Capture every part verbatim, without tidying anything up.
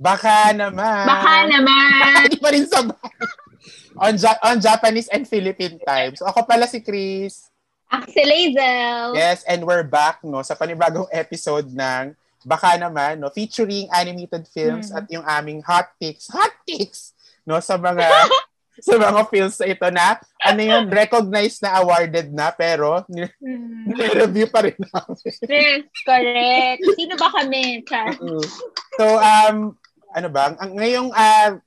Baka naman. Baka naman. Hindi pa rin sabay. On, ja- on Japanese and Philippine time. So ako pala si Chris. Axel Azel. Yes, and we're back no sa panibagong episode ng Baka Naman, no, featuring animated films mm. at yung aming hot takes. Hot takes no sa mga sa mga films na ito na ano yun, recognized na, awarded na, pero mm. nire-review pa rin namin. Yes, correct. Sino ba kami? So, um, ano ba? Ang, ngayong uh,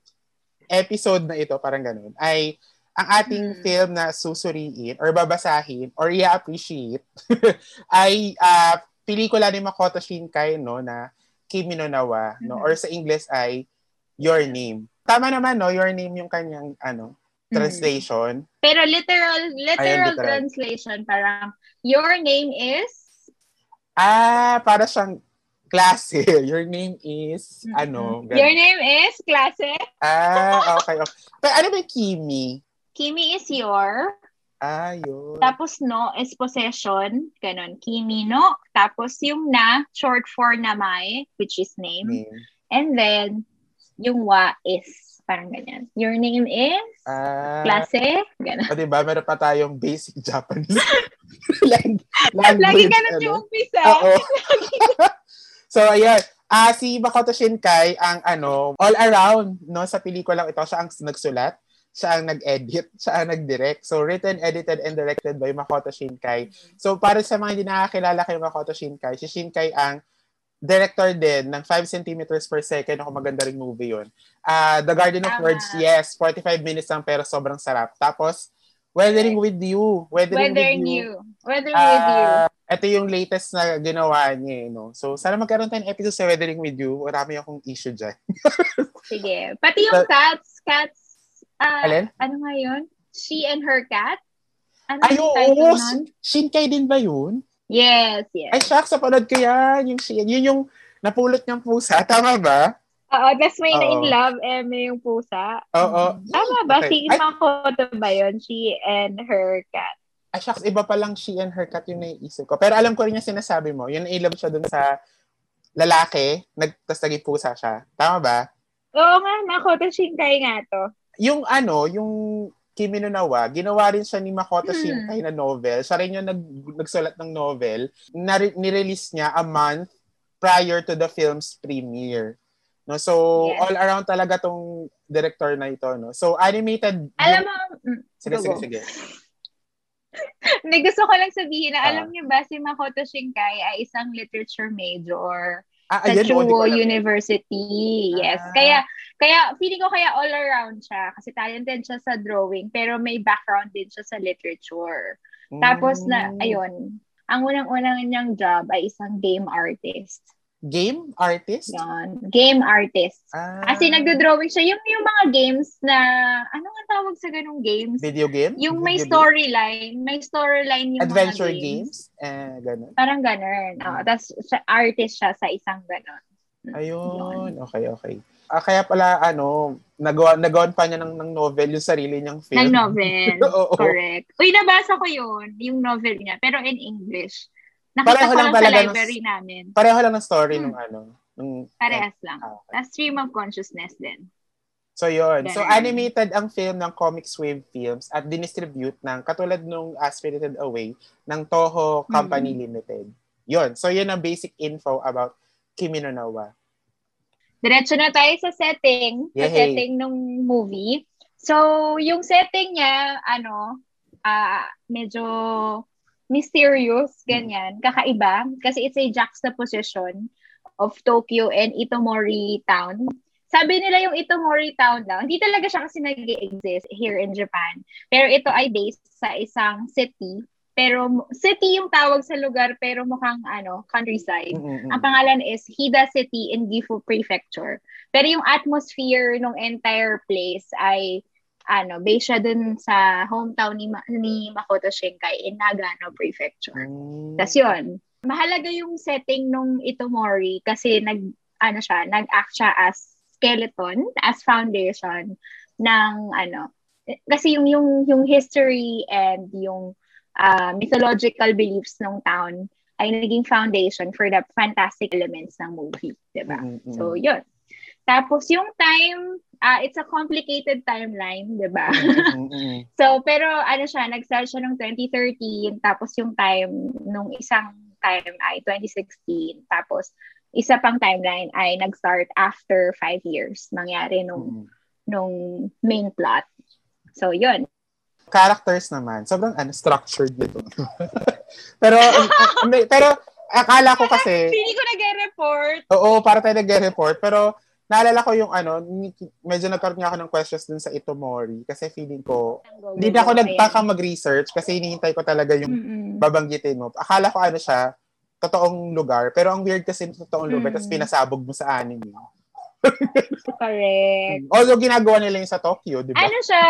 episode na ito, parang ganun, ay ang ating mm. film na susuriin or babasahin or i-appreciate ay uh, pelikula ni Makoto Shinkai no, na Kimi no Na wa, no, mm. or sa English ay Your Name. Tama naman, no? Your Name yung kanyang, ano, translation. Mm. Pero literal, literal Ayun, translation, parang, your name is? Ah, para siyang klase. Your name is, mm-hmm. ano? Ganun. Your name is klase? Ah, okay, okay. Pero ano ba Kimi? Kimi is your. Ah, yun. Tapos no is possession. Ganon. Kimi no. Tapos yung na, short for namai, which is name. name. And then, yung wa is parang ganyan. Your name is? Uh, klase? Gano'n. O diba, meron pa tayong basic Japanese language. Lagi gano'n ano? Yung umpisa. So, ayan. Uh, si Makoto Shinkai ang ano, all around no sa pelikulang ito. Siya ang nagsulat. Siya ang nag-edit. Siya ang nag-direct. So, written, edited, and directed by Makoto Shinkai. Mm-hmm. So, para sa mga hindi nakakilala kay Makoto Shinkai, si Shinkai ang director din ng five centimeters per second. Ako, maganda rin movie yun. Uh, The Garden of Words, yes. forty-five minutes lang pero sobrang sarap. Tapos, Weathering with You. Weathering, Weathering with You. you. Weathering uh, with You. Ito yung latest na ginawa niya. No? So, sana magkaroon tayong episode sa Weathering with You. Marami akong issue dyan. Sige. Pati yung so, cats. Cats. Uh, ano nga yun? She and Her Cat. Ano yung title nun? Shinkai din ba yun? Yes, yes. Ay, shucks, napanood ko yan. Yung, yun yung napulot niyang pusa. Tama ba? Oo, that's may na-in-love eh, may yung pusa. Oo. Tama ba? Okay. Si Makoto ba yun? She and Her Cat. Ay, shucks, iba palang She and Her Cat yung naiisip ko. Pero alam ko rin yung sinasabi mo. Yun, na-in-love siya dun sa lalaki, nag, tas naging pusa siya. Tama ba? Oo nga, Makoto Shinkai nga to. Yung ano, yung Kimi no Na wa, ginawa rin siya ni Makoto Shinkai hmm. na novel. Siya rin yung nag, nagsulat ng novel. Nare- nirelease niya a month prior to the film's premiere. No, so, yes. All around talaga tong director na ito. No? So, animated... Alam mo... Sige, sige, sige. Gusto ko lang sabihin na, ah. alam niyo ba, si Makoto Shinkai ay isang literature major ah, sa ayan, Chuo University. Yes. Ah. Kaya... Kaya, feeling ko kaya all around siya kasi talented siya sa drawing pero may background din siya sa literature. Mm. Tapos na, ayun, ang unang-unang niyang job ay isang game artist. Game artist? Yan. Game artist. Ah. Kasi nagdo-drawing siya. Yung, yung mga games na, ano ang tawag sa ganung games? Video game? Yung may storyline. May storyline yung Adventure mga games. Adventure games? Eh, ganun. Parang ganun. Mm. Oh, tapos artist siya sa isang ganun. Ayun. Yan. Okay, okay. Ah, kaya pala, ano, nagawa, nagawan pa niya ng, ng novel yung sarili niyang film. Ng novel. Oo, correct. Uy, nabasa ko yun, yung novel niya, pero in English. Nakita ko lang sa library ng, namin. Pareho lang ng story hmm. nung ano. Nung, Parehas uh, lang. Okay. A stream of consciousness din. So, yun. Then, so, animated ang film ng CoMix Wave Films at dinistribute ng, katulad nung uh, Spirited Away, ng Toho Company hmm. Limited. Yun. So, yun ang basic info about Kimi no Na wa. Diretso na tayo sa setting, Yay. sa setting ng movie. So, yung setting niya, ano, uh, medyo mysterious, ganyan, kakaiba. Kasi it's a juxtaposition of Tokyo and Itomori Town. Sabi nila yung Itomori Town daw, hindi talaga siya kasi nag-exist here in Japan. Pero ito ay based sa isang city. Pero city yung tawag sa lugar pero mukhang ano countryside. Mm-hmm. Ang pangalan is Hida City in Gifu Prefecture. Pero yung atmosphere ng entire place ay ano based siya dun sa hometown ni, Ma- ni Makoto Shinkai in Nagano Prefecture. Mm-hmm. Tapos yun. Mahalaga yung setting nung Itomori kasi nag ano siya, nag-act siya as skeleton, as foundation ng ano kasi yung yung yung history and yung Uh, mythological beliefs ng town ay naging foundation for the fantastic elements ng movie, diba? Mm-hmm. So, yun. Tapos yung time, uh, it's a complicated timeline, di ba? Mm-hmm. So, pero ano siya, nag-start siya noong twenty thirteen, tapos yung time, nung isang time ay twenty sixteen, tapos isa pang timeline ay nag-start after five years, nangyari nung, mm-hmm. nung main plot. So, yun. Characters naman, sobrang ano, structured dito. Pero, may, pero, akala ko kasi... Hindi ko nag-report. Oo, para tayo nag-report, pero... Naalala ko yung ano, medyo nagkaroon nga ako ng questions dun sa Itomori kasi feeling ko, hindi na ako nagtaka mag-research kasi hinihintay ko talaga yung mm-mm. babanggitin mo. Akala ko ano siya, totoong lugar, pero ang weird kasi totoong lugar mm. tapos pinasabog mo sa anime. Correct. Although ginagawa nila yung sa Tokyo, di ba? Ano siya,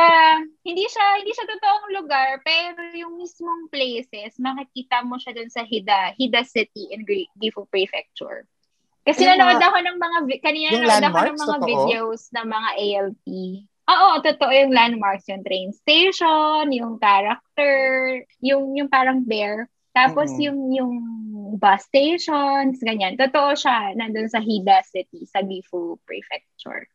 hindi siya, hindi siya totoong lugar, pero yung mismong places, makikita mo siya dun sa Hida, Hida City in Gifu Prefecture. Kasi yeah. nanood ako ng mga, kanina nanood ako ng mga totoo? videos ng mga A L P. Oo, totoo yung landmarks, yung train station, yung character, yung yung parang bear. Tapos mm-hmm. yung yung bus stations, ganyan. Totoo siya, nandun sa Hida City, sa Gifu Prefecture.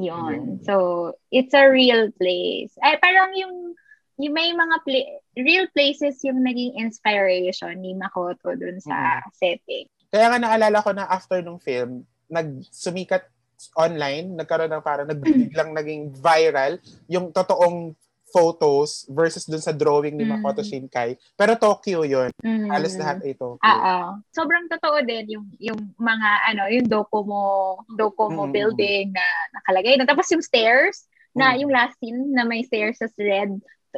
Yun. Mm-hmm. So, it's a real place. Ay, parang yung, yung may mga pla- real places yung naging inspiration ni Makoto dun sa mm-hmm. setting. Kaya nga naalala ko na after nung film, nagsumikat online, nagkaroon ng parang nagbiglang naging viral yung totoong photos versus dun sa drawing ni Makoto Shinkai. Pero Tokyo yun. Mm. Alas lahat ay Tokyo. Oo. Sobrang totoo din yung yung mga ano, yung Docomo, Docomo mm. building na nakalagay. Tapos yung stairs, na mm. yung last scene na may stairs as red.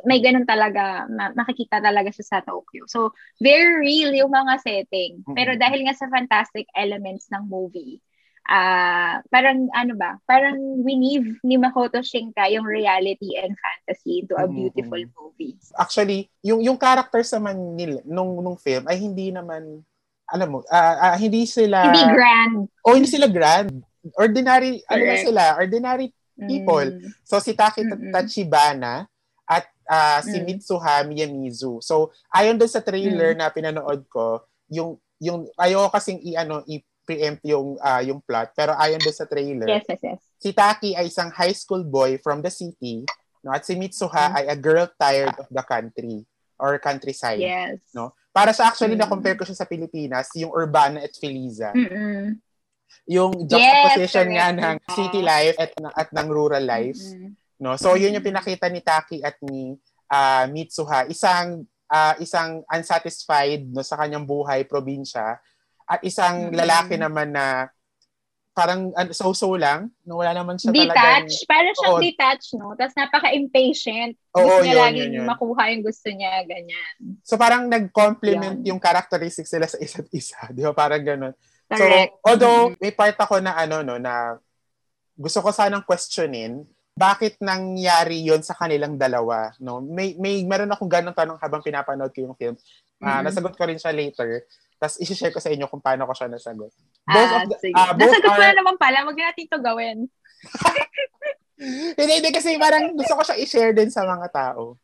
May ganun talaga, makikita talaga siya sa Tokyo. So, very real yung mga setting. Pero dahil nga sa fantastic elements ng movie, uh, parang ano ba, parang weave ni Makoto Shinkai yung reality and fantasy into a beautiful mm-hmm. movie. Actually, yung yung characters naman nila, nung, nung film ay hindi naman, alam mo, uh, uh, hindi sila... Hindi grand. O, hindi sila grand. Ordinary, correct. Ano na sila, ordinary people. Mm. So, si Taki Tachibana, at uh, si mm. Mitsuha Miyamizu. So, ayon doon sa trailer mm. na pinanood ko, yung yung ayaw kasing i-ano i-preempt yung uh, yung plot, pero ayon doon sa trailer. Yes, yes, yes. Si Taki ay isang high school boy from the city, no? At si Mitsuha mm. ay a girl tired of the country or countryside, yes. no? Para sa actually mm. na compare ko siya sa Pilipinas, yung Urbana at Feliza. Mm-mm. Yung juxtaposition yes, nga ng city life at at ng rural life. Mm-mm. No, so yun yung pinakita ni Taki at ni uh, Mitsuha, isang uh, isang unsatisfied no sa kanyang buhay probinsya at isang mm-hmm. lalaki naman na parang uh, so-so lang, no, wala naman siya talaga. Detached, parang siyang oo, detached, no. Tapos napaka-impatient. Oo, gusto niya yun, laging yun, yun. makuha yung gusto niya, ganyan. So parang nag-complement yun. Yung characteristics nila sa isa't isa, di ba? Parang ganun. Correct. So although may part ako na ano no na gusto ko sanang questionin bakit nangyari yon sa kanilang dalawa, no? May may meron akong ganung tanong habang pinapanood ko yung film. Uh, mm-hmm. Nasagot ko rin siya later. Tapos i-share ko sa inyo kung paano ko siya nasagot. Both ah, of the, uh, both nasagot are... ko na naman pala. Wag natin ito gawin. Hindi, hindi kasi parang gusto ko siya i-share din sa mga tao.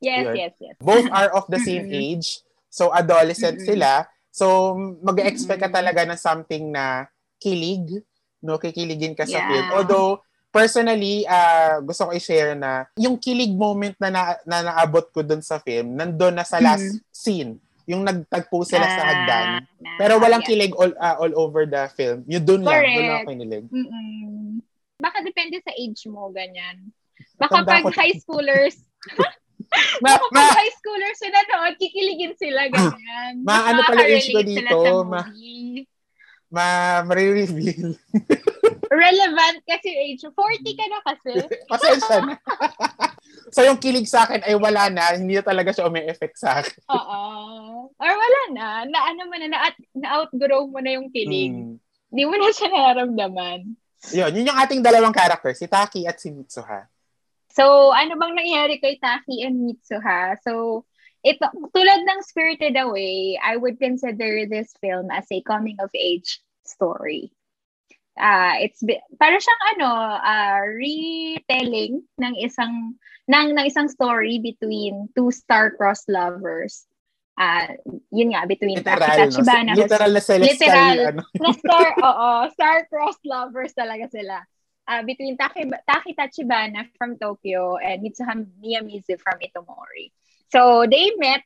Yes, yun. yes, yes. Both are of the same age. So, adolescent mm-hmm. sila. So, mag-expect ka talaga ng something na kilig. No, kikiligin ka sa yeah. film. Although, personally, uh, gusto ko i-share na yung kilig moment na, na, na naabot ko dun sa film, nandun na sa last mm-hmm. scene. Yung nagtagpo sila uh, sa hagdan. Uh, Pero walang yeah. kilig all, uh, all over the film. Yung dun correct. Lang, dun lang kinilig. Mm-mm. Baka depende sa age mo, ganyan. Baka pag high schoolers, ma, baka pag ma, high schoolers na noon, kikiligin sila, ganyan. Ma, ano pala age ko dito? Ma, ma, ma-reveal. Relevant kasi age. forty ka na kasi. Pasensya na. So, yung kilig sa akin ay wala na. Hindi na talaga siya umi-effect sa akin. Oo. Or wala na. Na ano mo na, na-outgrow mo na yung kilig. Hindi hmm. mo na siya nararamdaman. Yun. Yun yung ating dalawang character. Si Taki at si Mitsuha. So, ano bang nangyari kay Taki and Mitsuha? So, ito, tulad ng Spirited Away, I would consider this film as a coming-of-age story. Ah, uh, it's para siyang ano, uh, retelling ng isang ng, ng isang story between two star-crossed lovers uh, yun nga, between literal, Taki Tachibana. No? Literal na celestial. Literal. Ano? Na star, oo, star-crossed lovers talaga sila. Uh, between Taki, Taki Tachibana from Tokyo and Mitsuha Miyamizu from Itomori. So, they met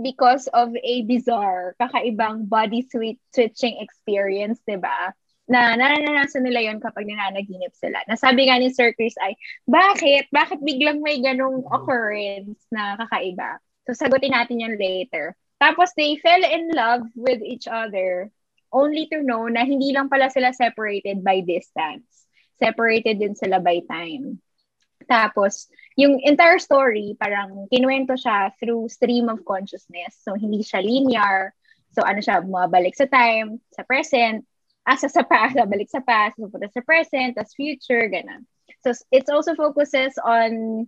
because of a bizarre, kakaibang body switching experience, diba? Na naranasan nila yon kapag nananaginip sila. Nasabi nga ni Sir Chris ay, bakit? Bakit biglang may ganung occurrence na kakaiba? So, sagutin natin yan later. Tapos, they fell in love with each other only to know na hindi lang pala sila separated by distance. Separated din sila by time. Tapos, yung entire story, parang kinuwento siya through stream of consciousness. So, hindi siya linear. So, ano siya, bumabalik sa time, sa present, asa sa past, balik sa past, pupunta sa present, tas future, ganun. So, it also focuses on,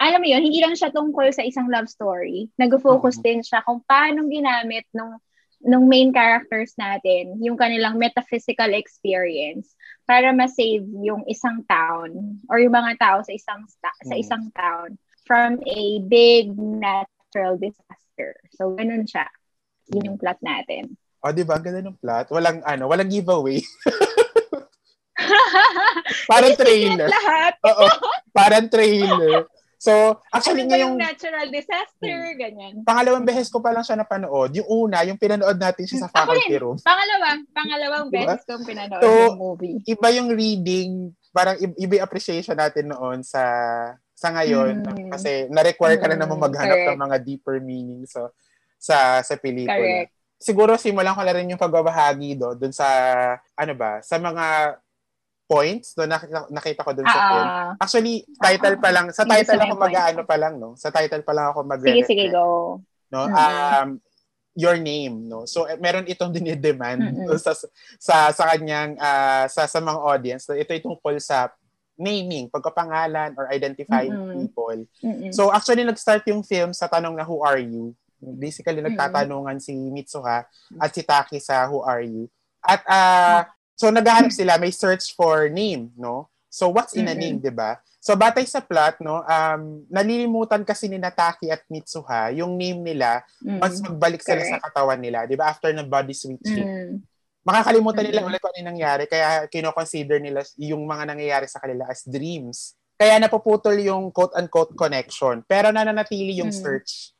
alam mo yun, hindi lang siya tungkol sa isang love story. Nag-focus din siya kung paano ginamit nung, nung main characters natin, yung kanilang metaphysical experience para ma-save yung isang town or yung mga tao sa isang sta- sa isang town from a big natural disaster. So, ganun siya. Yun yung plot natin. O, oh, diba? Ang ganda ng plot. Walang, ano, walang giveaway. Parang trailer. Oo. Parang trailer. So, actually, ano yung natural disaster, hmm. ganyan. Pangalawang beses ko pa lang siya napanood. Yung una, yung pinanood natin siya sa faculty room. Pangalawang, pangalawang beses ko pinanood so, yung movie. Iba yung reading, parang iba yung appreciation natin noon sa sa ngayon. Hmm. Kasi na-require ka na naman maghanap Correct. ng mga deeper meaning so, sa, sa pelikula. Correct. Siguro simulan ko na rin yung pagbabahagi do doon sa ano ba sa mga points do nakita, nakita ko doon sa film. Actually title pa lang sa title ako mag-aano pa lang no. Sa title pa lang ako mag-re-re. Sige sige go. No um Your Name no. So meron itong dinidemand no? sa sa sa kanyang uh, sa sa mga audience. Ito itong call sa naming, pagkapangalan or identifying Mm-mm. people. Mm-mm. So actually nag-start yung film sa tanong na who are you? Basically, nagtatanungan mm-hmm. si Mitsuha at si Taki sa who are you. At, uh, so naghahanap sila, may search for name, no? So, what's in mm-hmm. a name, diba? So, batay sa plot, no, um, nalilimutan kasi ni Taki at Mitsuha yung name nila mm-hmm. once magbalik sila Correct. sa katawan nila, diba? After na body switching. Mm-hmm. Makakalimutan mm-hmm. nila ulit kung ano nangyari, kaya kinoconsider nila yung mga nangyayari sa kanila as dreams. Kaya napuputol yung quote-unquote connection. Pero nananatili yung mm-hmm. search.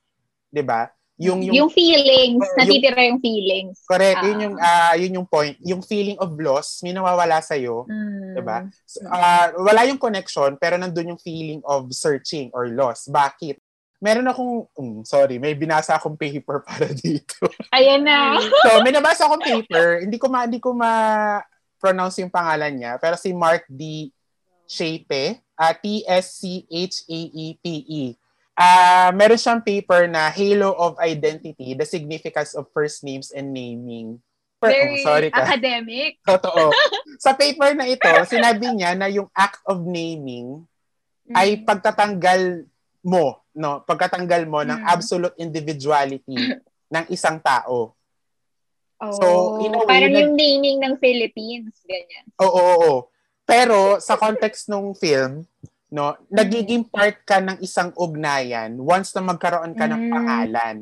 Diba? Yung, yung, yung feelings, uh, natitira yung, yung feelings. Correct, uh, yun, yung, uh, yun yung point. Yung feeling of loss, may nawawala sa'yo. Mm, diba? So, uh, wala yung connection, pero nandun yung feeling of searching or loss. Bakit? Meron akong, um, sorry, may binasa akong paper para dito. Ayan na. So, may nabasa akong paper. Hindi ko ma, hindi ko ma-pronounce yung pangalan niya, pero si Mark D Chaepe, uh, T S C H A E P E. Uh, meron siyang paper na Halo of Identity, The Significance of First Names and Naming. Very oh, sorry ka. Academic. Totoo. Sa paper na ito, sinabi niya na yung act of naming mm. ay pagtatanggal mo, no? Pagtatanggal mo ng mm. absolute individuality ng isang tao. Oh, so, in a way, parang yung naming ng Philippines. Ganyan. Oo, oo, oo. Pero sa context ng film, no, nagiging part ka ng isang ugnayan once na magkaroon ka ng pangalan.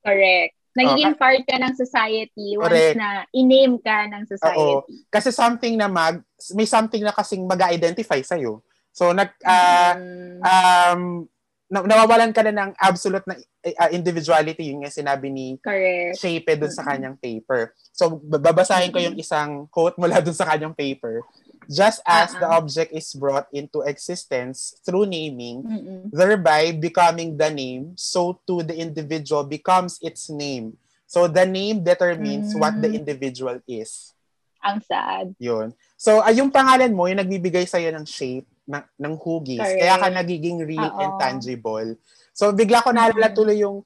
Correct. Nagiging oh, part ka ng society once correct. na iname ka ng society. Oo. Kasi something na mag, may something na kasing mag-identify sa'yo. So, nag, uh, mm. um, nawawalan ka na ng absolute na uh, individuality, yung sinabi ni Chaepe dun sa kanyang paper. So, babasahin ko yung isang quote mula dun sa kanyang paper. Just as uh-huh. the object is brought into existence through naming, Mm-mm. thereby becoming the name, so too the individual becomes its name. So the name determines mm. what the individual is. Ang sad. Yun. So uh, yung pangalan mo, yung nagbibigay sa'yo ng shape, ng, ng hugis. Correct. Kaya ka nagiging real Uh-oh. and tangible. So bigla ko naalala tuloy yung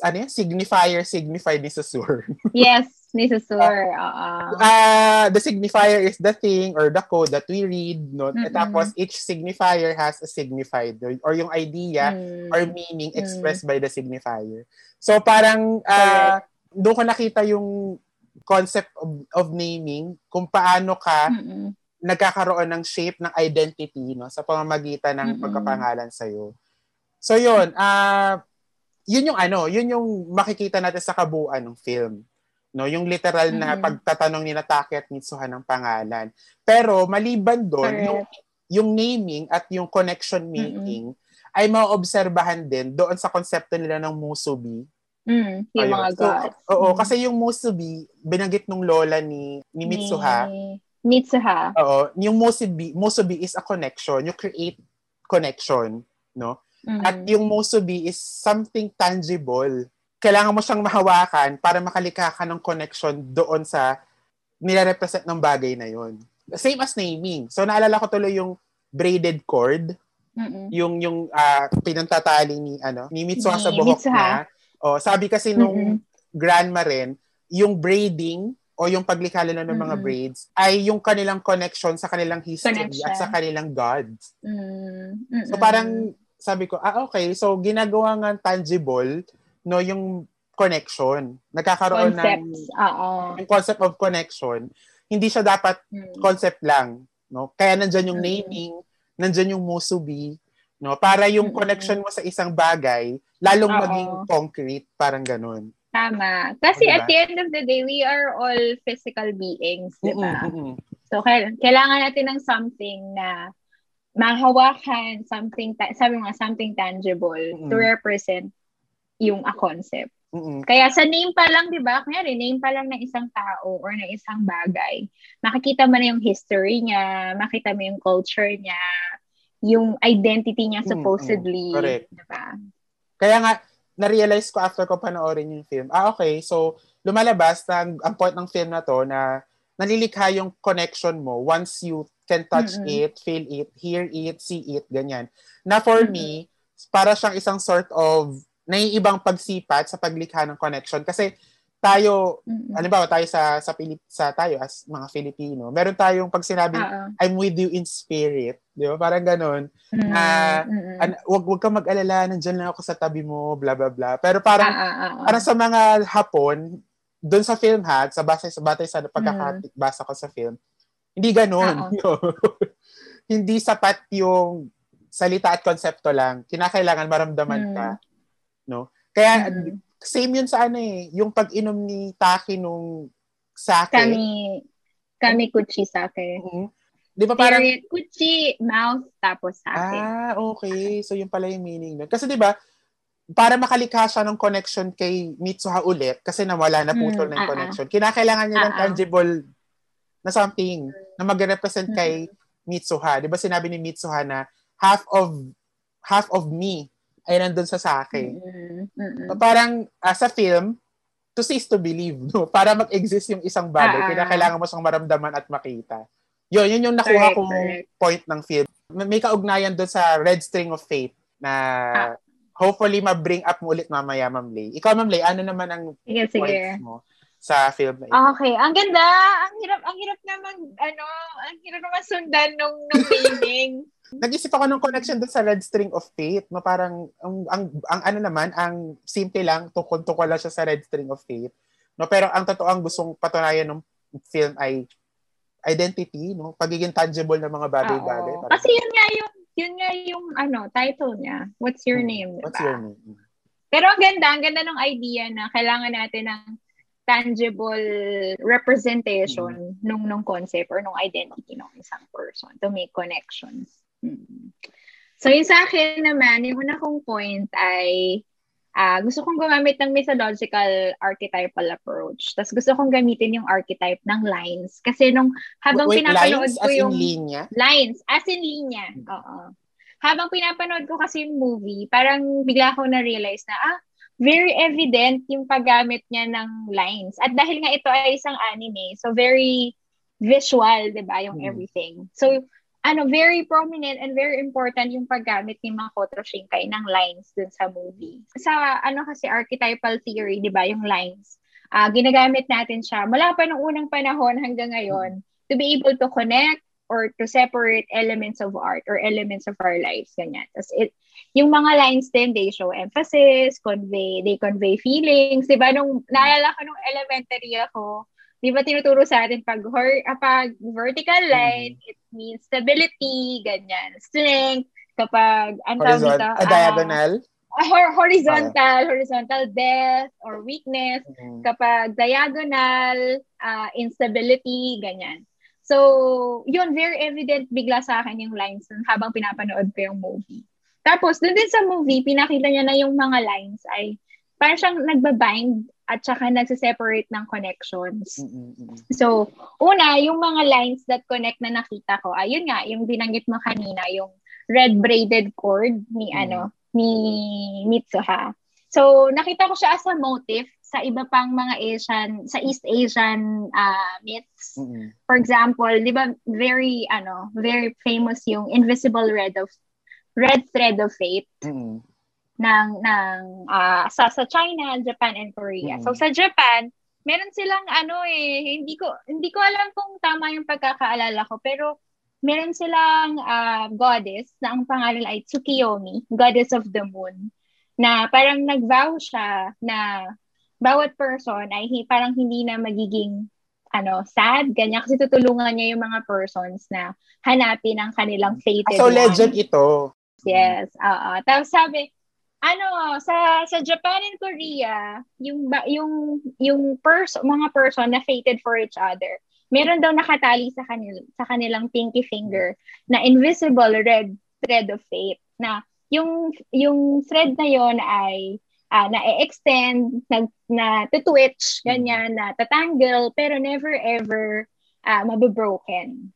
ano yan? Signifier, signified ni Saussure. Yes, ni Saussure. Uh, uh, the signifier is the thing or the code that we read. No? Mm-hmm. At tapos, each signifier has a signified or yung idea mm. or meaning expressed mm. by the signifier. So parang uh, doon ko nakita yung concept of, of naming kung paano ka mm-hmm. nagkakaroon ng shape ng identity no sa pamamagitan ng mm-hmm. pagkapangalan sa'yo. So yun, ah... Uh, yun yung ano, yun yung makikita natin sa kabuuan ng film. No, yung literal na mm-hmm. pagtatanong ni Taki at Mitsuha ng pangalan. Pero maliban doon, right. yung, yung naming at yung connection making mm-hmm. ay maobserbahan din doon sa konsepto nila ng musubi. Mm, yung mga gods. So, oo, mm. kasi yung musubi, binanggit nung lola ni, ni Mitsuha. Ni Mitsuha. Oo, yung musubi, musubi is a connection. You create connection, no? Mm. At yung musubi is something tangible. Kailangan mo siyang mahawakan para makalikha ka ng connection doon sa nilarepresent ng bagay na yun. Same as naming. So, naalala ko tuloy yung braided cord. Mm-mm. Yung, yung uh, pinantatali ni, ano, ni Mitsuha ni sa buhok niya. Oh, sabi kasi nung mm-hmm. grandma rin, yung braiding o yung paglikha nila ng mm-hmm. mga braids ay yung kanilang connection sa kanilang history connection. At sa kanilang gods. Mm-mm. So, parang sabi ko, ah, okay. So, ginagawa nga tangible no yung connection. Nagkakaroon Concepts. ng Uh-oh. yung concept of connection. Hindi siya dapat mm. concept lang, no? Kaya nandiyan yung mm. naming, nandiyan yung musubi, no? Para yung mm-hmm. connection mo sa isang bagay lalong Uh-oh. maging concrete, parang ganun. Tama. Kasi diba? At the end of the day, we are all physical beings, di ba? Mm-hmm. So kailangan natin ng something na mahawakan, something ta- sabi mo nga, something tangible mm-hmm. to represent yung a concept. Mm-hmm. Kaya sa name pa lang, di ba? Kaya name pa lang ng isang tao or ng isang bagay. Makikita mo na yung history niya, makita mo yung culture niya, yung identity niya supposedly. Mm-hmm. Correct. Diba? Kaya nga, na-realize ko after ko panoorin yung film. Ah, okay. So, lumalabas na ang point ng film na to na nalilikha yung connection mo once you can touch mm-hmm. it, feel it, hear it, see it, ganyan. Na for mm-hmm. me, para siyang isang sort of naiibang pagsipat sa paglikha ng connection kasi tayo mm-hmm. halimbawa tayo sa sa Pilip, sa tayo as mga Filipino meron tayong pag sinabi Uh-oh. I'm with you in spirit, di ba, parang ganun mm-hmm. uh, an- wag wag kang mag-alala, nandiyan lang ako sa tabi mo, blah blah blah, pero parang Uh-oh. parang sa mga Hapon doon sa film ha, sa base sa batay sa pagkakatik mm-hmm. basa ko sa film, hindi ganun. Hindi sapat yung salita at konsepto lang, kinakailangan maramdaman mm-hmm. ka, no? Kaya mm-hmm. same yun sa ano eh, yung pag-inom ni Taki nung sake. Kami, kami kuchi sake. Mm-hmm. Di ba parang kuchi, mouth, tapos sake. Ah, okay. So yun pala yung meaning nun. Kasi di ba, para makalikha siya ng connection kay Mitsuha ulit, kasi nawala na putol mm, ng uh-uh. connection, kinakailangan niya uh-uh. ng tangible na something na mag-represent mm-hmm. kay Mitsuha. Di ba sinabi ni Mitsuha na half of half of me ay nandun sa sake. Mm-hmm. Mm-hmm. Parang uh, sa film, to see is to believe, no? Para mag-exist yung isang bagay, kinakailangan mo siyang maramdaman at makita. Yun, yun yung nakuha correct, kong correct. point ng film. May kaugnayan dun sa Red String of Fate na ah. hopefully ma-bring up mo ulit mamaya, Ma'am Lay. Ikaw, Ma'am Lay, ano naman ang sige, points sige. mo sa film na ito? Okay, ang ganda! Ang hirap, ang hirap naman, ano, ang hirap naman sundan nung, nung meaning. Nag-isip ako ng connection doon sa Red String of Fate. No, parang, ang, ang, ang ano naman, ang simple lang, tukol-tukol lang siya sa Red String of Fate. No, pero ang totoong gustong patunayan ng film ay identity, no? Pagiging tangible ng mga bagay-bagay. Bagay, kasi yun nga yung, yun nga yung ano, title niya. What's your hmm. name? What's diba? your name? Pero ang ganda, ang ganda ng idea na kailangan natin ng tangible representation hmm. nung, nung concept or nung identity ng isang person to make connections. So, yung sa akin naman, yung una kong point ay uh, gusto kong gumamit ng mythological archetypal approach. Tapos gusto kong gamitin yung archetype ng lines. Kasi nung habang Wait, pinapanood lines, ko yung... Linya? Lines, as in linya. Oo. Habang pinapanood ko kasi yung movie, parang bigla ko na-realize na, ah, very evident yung paggamit niya ng lines. At dahil nga ito ay isang anime, so very visual, di ba, yung hmm. everything. So, ano, very prominent and very important yung paggamit ni Makoto Shinkai ng lines dun sa movie. Sa, ano kasi, archetypal theory, di ba, yung lines, uh, ginagamit natin siya mula pa nung unang panahon hanggang ngayon to be able to connect or to separate elements of art or elements of our lives, ganyan. Tapos it, yung mga lines din, they show emphasis, convey, they convey feelings, di ba, nung, naalala ko nung elementary ako, di ba tinuturo sa atin pag, hor- pag vertical line, mm. it means stability, ganyan. Strength, kapag, ano tawag dito? A diagonal? Uh, horizontal, uh, horizontal death or weakness. Mm-hmm. Kapag diagonal, uh, instability, ganyan. So, yun, very evident bigla sa akin yung lines habang pinapanood ko yung movie. Tapos, doon din sa movie, pinakita niya na yung mga lines ay parang siyang nagbabind at saka nagsiseparate ng connections. Mm-hmm. So, una, yung mga lines that connect na nakita ko, ayun nga, yung binanggit mo kanina, yung red braided cord ni mm-hmm. ano, ni Mitsuha. So, nakita ko siya as a motif sa iba pang mga Asian, sa East Asian uh, myths. Mm-hmm. For example, di ba, very, ano, very famous yung invisible red of red thread of fate. Mm-hmm. ng ng uh, sa sa China, Japan and Korea. Mm-hmm. So sa Japan, meron silang ano eh hindi ko hindi ko alam kung tama yung pagkakaalala ko pero meron silang uh, goddess na ang pangalan ay Tsukiyomi, goddess of the moon. Na parang nagvow siya na bawat person ay parang hindi na magiging ano, sad, ganyan kasi tutulungan niya yung mga persons na hanapin ang kanilang fated one. So legend ito. Yes. Oo. Tapos sabi ano sa sa Japan and Korea yung yung yung pers- mga person na fated for each other meron daw nakatali sa kanila sa kanilang pinky finger na invisible red thread of fate na yung yung thread na yon ay uh, na-extend nag na twitch ganyan na tatangle pero never ever uh, mabubroken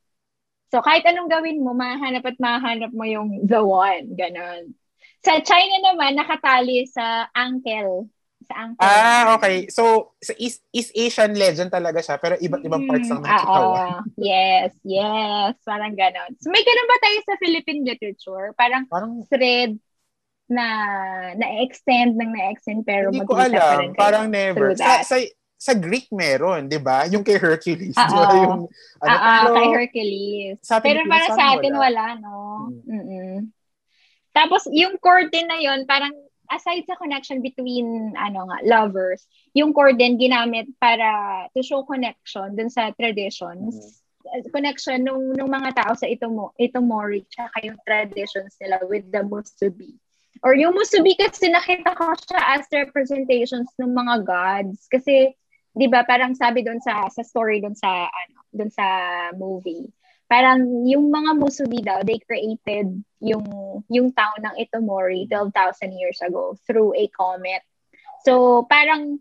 so kahit anong gawin mo mahanap at mahanap mo yung the one ganon. Sa China naman, nakatali sa ankle. Sa ankle. Ah, okay. So, sa East, East Asian legend talaga siya, pero iba't ibang parts ng Mexico. Yes, yes. Parang ganon. So, may ganun ba tayo sa Philippine literature? Parang, parang thread na na-extend ng na-extend, pero hindi ko alam. Pa parang never. Sa, sa, sa Greek meron, di ba? Yung kay Hercules. Oo, yung, ano, pero, kay Hercules. Pero para sa atin, wala, wala no? Mm-mm. Tapos, yung cord din na yun, parang aside sa connection between ano nga lovers, yung cord din ginamit para to show connection dun sa traditions. Mm-hmm. Connection nung, nung mga tao sa Itomo, Itomori tsaka yung traditions nila with the musubi. Or yung musubi kasi nakita ko siya as representations ng mga gods. Kasi, di ba, parang sabi dun sa, sa story dun sa, ano, dun sa movie. Parang yung mga musubi daw, they created yung yung town ng Itomori twelve thousand years ago through a comet. So parang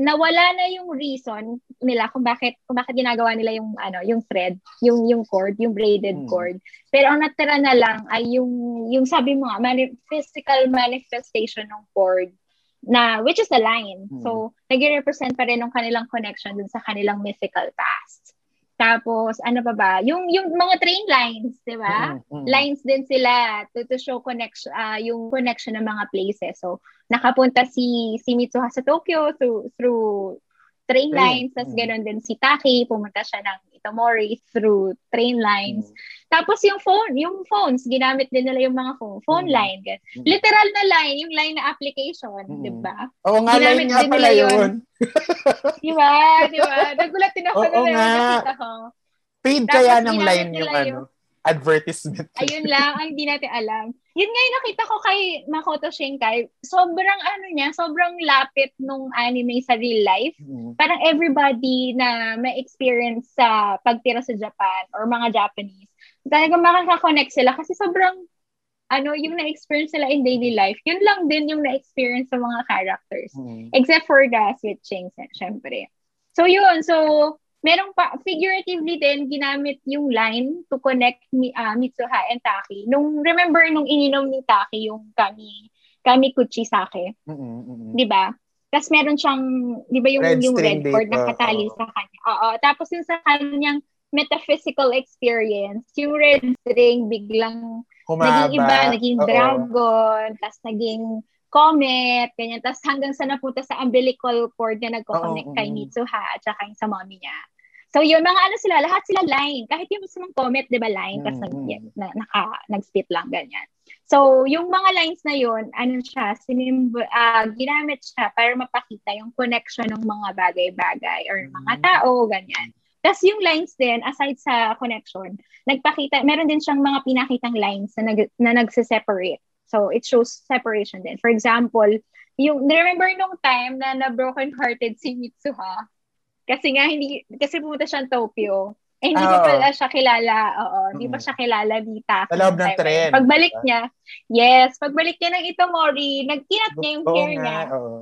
nawala na yung reason nila kung bakit kung bakit ginagawa nila yung ano, yung thread, yung yung cord, yung braided hmm. cord. Pero ang natira na lang ay yung yung sabi mo nga, mani- physical manifestation ng cord na which is a line. Hmm. So nagre-represent pa rin ng kanilang connection dun sa kanilang mythical past. Tapos, ano pa ba? Yung, yung mga train lines, di ba? Mm-hmm. Lines din sila to, to show connection, uh, yung connection ng mga places. So, nakapunta si, si Mitsuha sa Tokyo through, through train lines. Mm-hmm. Tapos, ganoon din si Taki. Pumunta siya ng Itomori through train lines. Mm-hmm. Tapos, yung phone, yung phones, ginamit din nila yung mga phone, phone mm-hmm. line. Mm-hmm. Literal na line, yung line na application, mm-hmm. di ba? Oo nga, ginamit line nga pala yun. Diba? Diba? Nagulat din ako na nakita ko. Paid kaya ng line yung ano, advertisement. Ayun lang, ang hindi natin alam. Yun nga yung nakita ko kay Makoto Shinkai, sobrang ano niya, sobrang lapit nung anime sa real life. Mm-hmm. Parang everybody na may experience sa pagtira sa Japan or mga Japanese, talagang makaka-connect sila kasi sobrang ano, yung na-experience nila in daily life, yun lang din yung na-experience sa mga characters. Mm-hmm. Except for the switching, syempre. So, yun. So, merong pa, figuratively din, ginamit yung line to connect uh, Mitsuha and Taki. Nung, remember, nung ininom ni Taki yung kami, kami Kuchikamizake. Mm-hmm. Diba? Tapos meron siyang, diba yung red, yung red cord na katali sa kanya. Oo. Tapos yung sa kanyang metaphysical experience, yung red string, biglang humaba. Naging iba, naging Uh-oh. dragon, tas naging comet, ganyan. Tas hanggang sa napunta sa umbilical cord na nagko-connect Uh-oh. kay Mitsuha at saka yung sa mommy niya. So yun, mga ano sila, lahat sila line. Kahit yung mismong comet, di ba line, tas mm-hmm. nag, na, nag-split lang, ganyan. So yung mga lines na yun, ano siya, sinimb- uh, ginamit siya para mapakita yung connection ng mga bagay-bagay or mm-hmm. mga tao, ganyan. Tapos yung lines din, aside sa connection, nagpakita, meron din siyang mga pinakitang lines na, nag, na nagsiseparate So it shows separation din. For example, yung remember nung time na na-broken-hearted si Mitsuha? Kasi nga hindi kasi pumunta siya ng Tokyo. Eh, hindi oh. pa pala siya kilala. Oo, mm-hmm. Hindi pa siya kilala dita. Sa loob ng tren. Pagbalik niya, yes, pagbalik niya ng Itomori, nagkinat niya yung hair niya. Oo.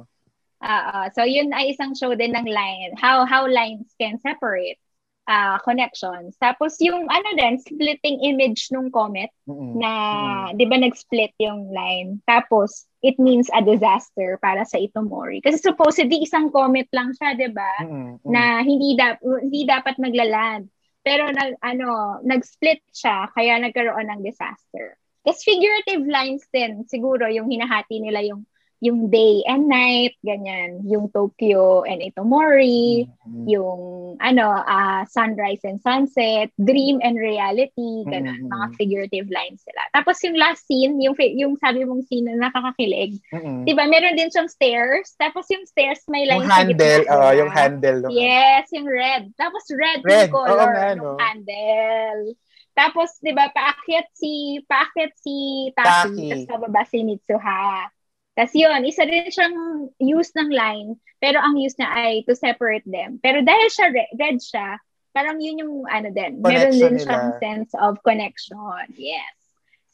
Uh, so yun ay isang show din ng line, how how lines can separate uh, connections. Tapos yung ano din, splitting image nung comet mm-hmm. na mm-hmm. di ba nag-split yung line. Tapos it means a disaster para sa Itomori. Kasi supposedly isang comet lang siya, di ba? Mm-hmm. Na hindi, da- hindi dapat maglaland. Pero nag ano, nag-split siya kaya nagkaroon ng disaster. Kasi figurative lines din siguro yung hinahati nila yung yung day and night, ganyan, yung Tokyo and Itomori, mm-hmm. yung ano, uh, sunrise and sunset, dream and reality, ganun, mm-hmm. mga figurative lines sila. Tapos yung last scene, yung yung sabi mong scene na nakakakilig, mm-hmm. diba, meron din siyang stairs, tapos yung stairs may lines. Yung handle, oo, yung handle. Yung yes, yung red. Tapos red, red. yung color, oh, man, yung oh. handle. Tapos, diba, paakyat si, paakyat si Taki, Taki. Tapos pababa si Mitsuha. Tapos yun, isa rin siyang use ng line, pero ang use niya ay to separate them. Pero dahil siya red, red siya, parang yun yung ano din, meron din siyang sense of connection. Yes.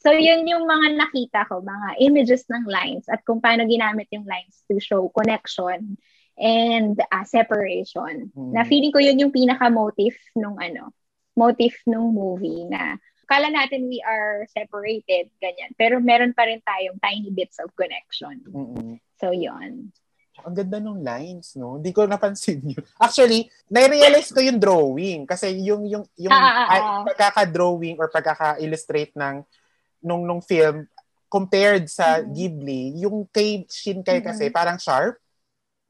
So yun yung mga nakita ko, mga images ng lines at kung paano ginamit yung lines to show connection and uh, separation. Hmm. Na feeling ko yun yung pinaka-motif nung ano, motif nung movie na kala natin we are separated, ganyan. Pero meron pa rin tayong tiny bits of connection. Mm-mm. So, yon. Ang ganda ng lines, no? Hindi ko napansin yun. Actually, nai-realize ko yung drawing. Kasi yung, yung, yung ah, ah, ah. Ay, pagkaka-drawing or pagkaka-illustrate ng nung, nung film compared sa mm-hmm. Ghibli, yung kay Shinkai mm-hmm. kasi parang sharp.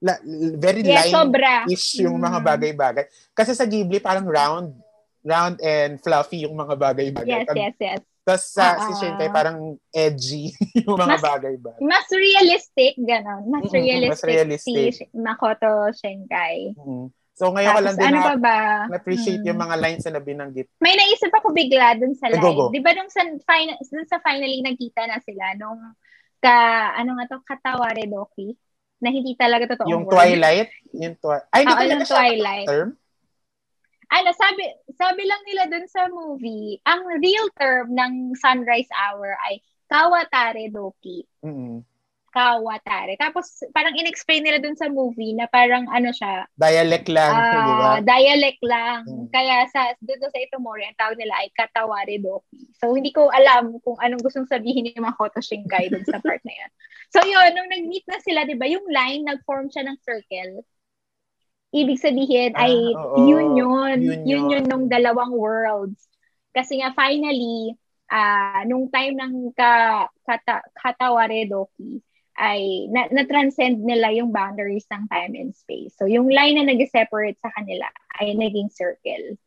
La, very yeah, line-ish yung mm-hmm. mga bagay-bagay. Kasi sa Ghibli, parang round round and fluffy yung mga bagay-bagay. Yes, Tag- yes, yes. Tapos uh, si Shinkai parang edgy yung mga mas, bagay-bagay. Mas realistic, gano'n. Mas mm-hmm, realistic, mas realistic. Si Makoto Shinkai. Mm-hmm. So ngayon ko lang din ano na, na-appreciate hmm. yung mga lines na binanggit. May naisip ako bigla dun sa line. Go, go. Di ba dun sa, final, dun sa finally nagkita na sila nung ka, ano nga to, Kataware Doki? Na hindi talaga totoong yung word. Twilight? Yung twi- Ay, hindi oh, talaga siya Twilight. Term? Ano, sabi sabi lang nila dun sa movie, ang real term ng sunrise hour ay Kawatare Doki. Mm-hmm. Kawatare. Tapos parang in-explain nila dun sa movie na parang ano siya. Dialect lang. Uh, diba? Dialect lang. Mm-hmm. Kaya sa dito sa Itomori, ang tawag nila ay Kataware Doki. So hindi ko alam kung anong gustong sabihin ni Makoto Shinkai dun sa part na yan. So yun, nung nag-meet na sila, diba, yung line, nag-form siya ng circle. Ibig sabihin ay ah, oh, yun yun. Yun yun, yun nung dalawang worlds. Kasi nga finally, uh, nung time ng ka, kata, Kataware Doki, ay na, na-transcend nila yung boundaries ng time and space. So yung line na nag-separate sa kanila ay naging circle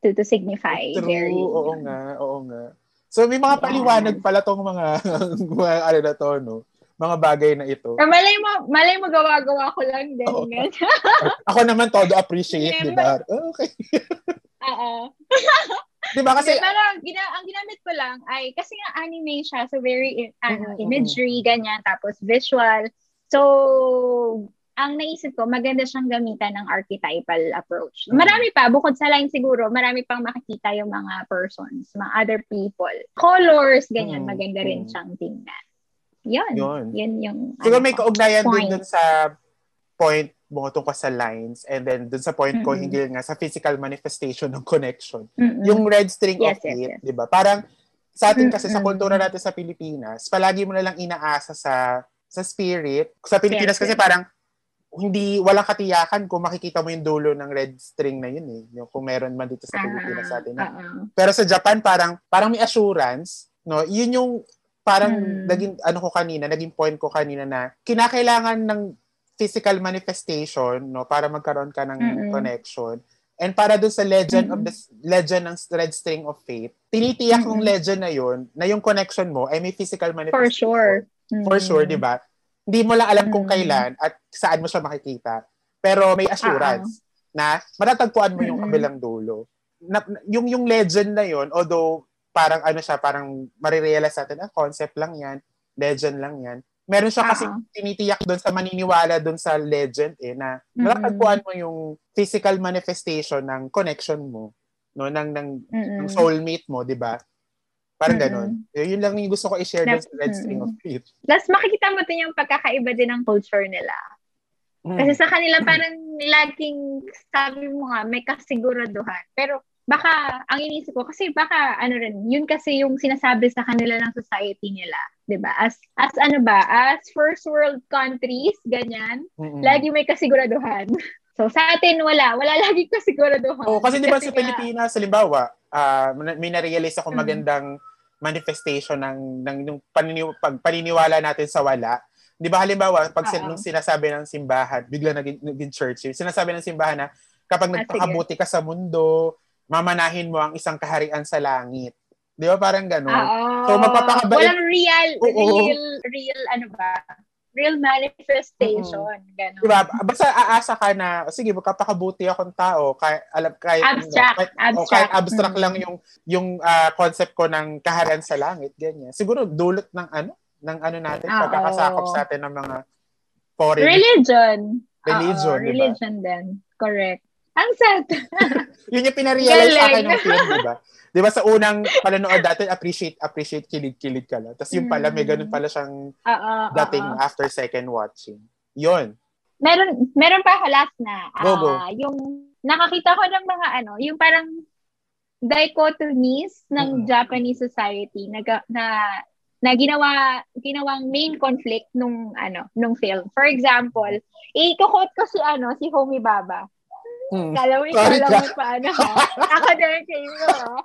to, to signify. True, their union. oo nga, oo nga. So may mga paliwanag yeah. pala tong mga, ano na to, no? Mga bagay na ito. Or malay mo, malay mo gawa-gawa ko lang din. Oh. Ako naman todo appreciate, di ba? Okay. Oo. Di ba kasi... Pero gina- ang ginamit ko lang ay, kasi nga anime siya, so very ano, imagery, ganyan, tapos visual. So, ang naisip ko, maganda siyang gamitan ng archetypal approach. Marami pa, bukod sa line siguro, marami pang makikita yung mga persons, mga other people. Colors, ganyan, maganda rin siyang tingnan. Yun. Yun. Yun yung... Siguro ano, may kaugnayan din dun sa point mo tungkol sa lines and then dun sa point mm-hmm. ko hinggil nga sa physical manifestation ng connection. Mm-hmm. Yung red string yes, of yes, it, yes. di ba? Parang sa atin kasi mm-hmm. sa kultura natin sa Pilipinas, palagi mo na lang inaasa sa sa spirit. Sa Pilipinas yes, kasi yes. parang hindi, walang katiyakan kung makikita mo yung dulo ng red string na yun eh. Yung kung meron man dito sa Pilipinas uh-huh. sa atin. Uh-huh. Pero sa Japan, parang parang may assurance, no? Yun yung parang hmm. naging ano ko kanina, naging point ko kanina na kinakailangan ng physical manifestation, no, para magkaroon ka ng mm-hmm. connection. And para doon sa legend mm-hmm. of the legend ng red string of fate, tinitiyak mm-hmm. ng legend na yon na yung connection mo ay may physical manifestation. For sure. Mm-hmm. For sure, di ba? Hindi mo lang alam kung mm-hmm. kailan at saan mo siya makikita. Pero may assurance uh-huh. na matatagpuan mo mm-hmm. yung kabilang dulo. Na, yung yung legend na yon, although parang ano siya, parang marirealize natin, ah, concept lang yan. legend lang yan. Meron siya kasi uh-huh. tinitiyak doon sa maniniwala doon sa legend eh na matatagpuan mo yung physical manifestation ng connection mo no ng ng, ng soulmate mo, 'di ba? Parang ganun. Y- yun lang yung gusto ko i-share doon sa Red String of Faith. Plus makikita mo din yung pagkakaiba din ng culture nila. Mm. Kasi sa kanila parang laging sabi mo nga may kasiguraduhan. Pero baka ang iniisip ko kasi baka ano rin, yun kasi yung sinasabi sa kanila ng society nila. Diba? As as ano ba? As first world countries, ganyan. Mm-mm. Lagi may kasiguraduhan. So sa atin wala, wala lagi kasiguraduhan. Oh, kasi 'di ba sa Pilipinas, halimbawa, uh, may na-realize ako magandang mm-hmm. manifestation ng ng yung paniniw, pag, paniniwala natin sa wala. 'Di ba halimbawa, pag nung sinasabi ng simbahan, bigla naging, naging church. Sinasabi ng simbahan na kapag nagpakabuti ka sa mundo, mamanahin mo ang isang kaharian sa langit. 'Di ba parang gano'n? Oo. So mapapakabait. Walang real Oo. real real ano ba? Real manifestation, mm-hmm. gano'n. 'Di ba? Basta aasa ka na, sige, magpapakabuti akong tao, kaya alam kaya abstract, ano, abstract. O, abstract mm-hmm. lang yung yung uh, concept ko ng kaharian sa langit, ganyan. Siguro dulot ng ano, ng ano natin pagkakasakop sa atin ng mga foreign religion. Religion, diba? Religion din. Correct. Ang sad. Yun yung pinarealize sa akin ng film, 'di ba? Diba sa unang panonood dati, appreciate, appreciate, kilig-kilig ka lang. Tapos yung pala, may ganun pala siyang uh-oh, dating uh-oh. after second watching. Yon. Meron, meron pa ako last na. Go, go. Uh, yung nakakita ko ng mga ano, yung parang dichotomies ng mm-hmm. Japanese society na, na, na ginawa, ginawang main conflict nung ano, nung film. For example, i-quote ko si ano, si Homi Bhabha. Hmm. Kala mo, kala mo paano ha? Ako din kayo ha?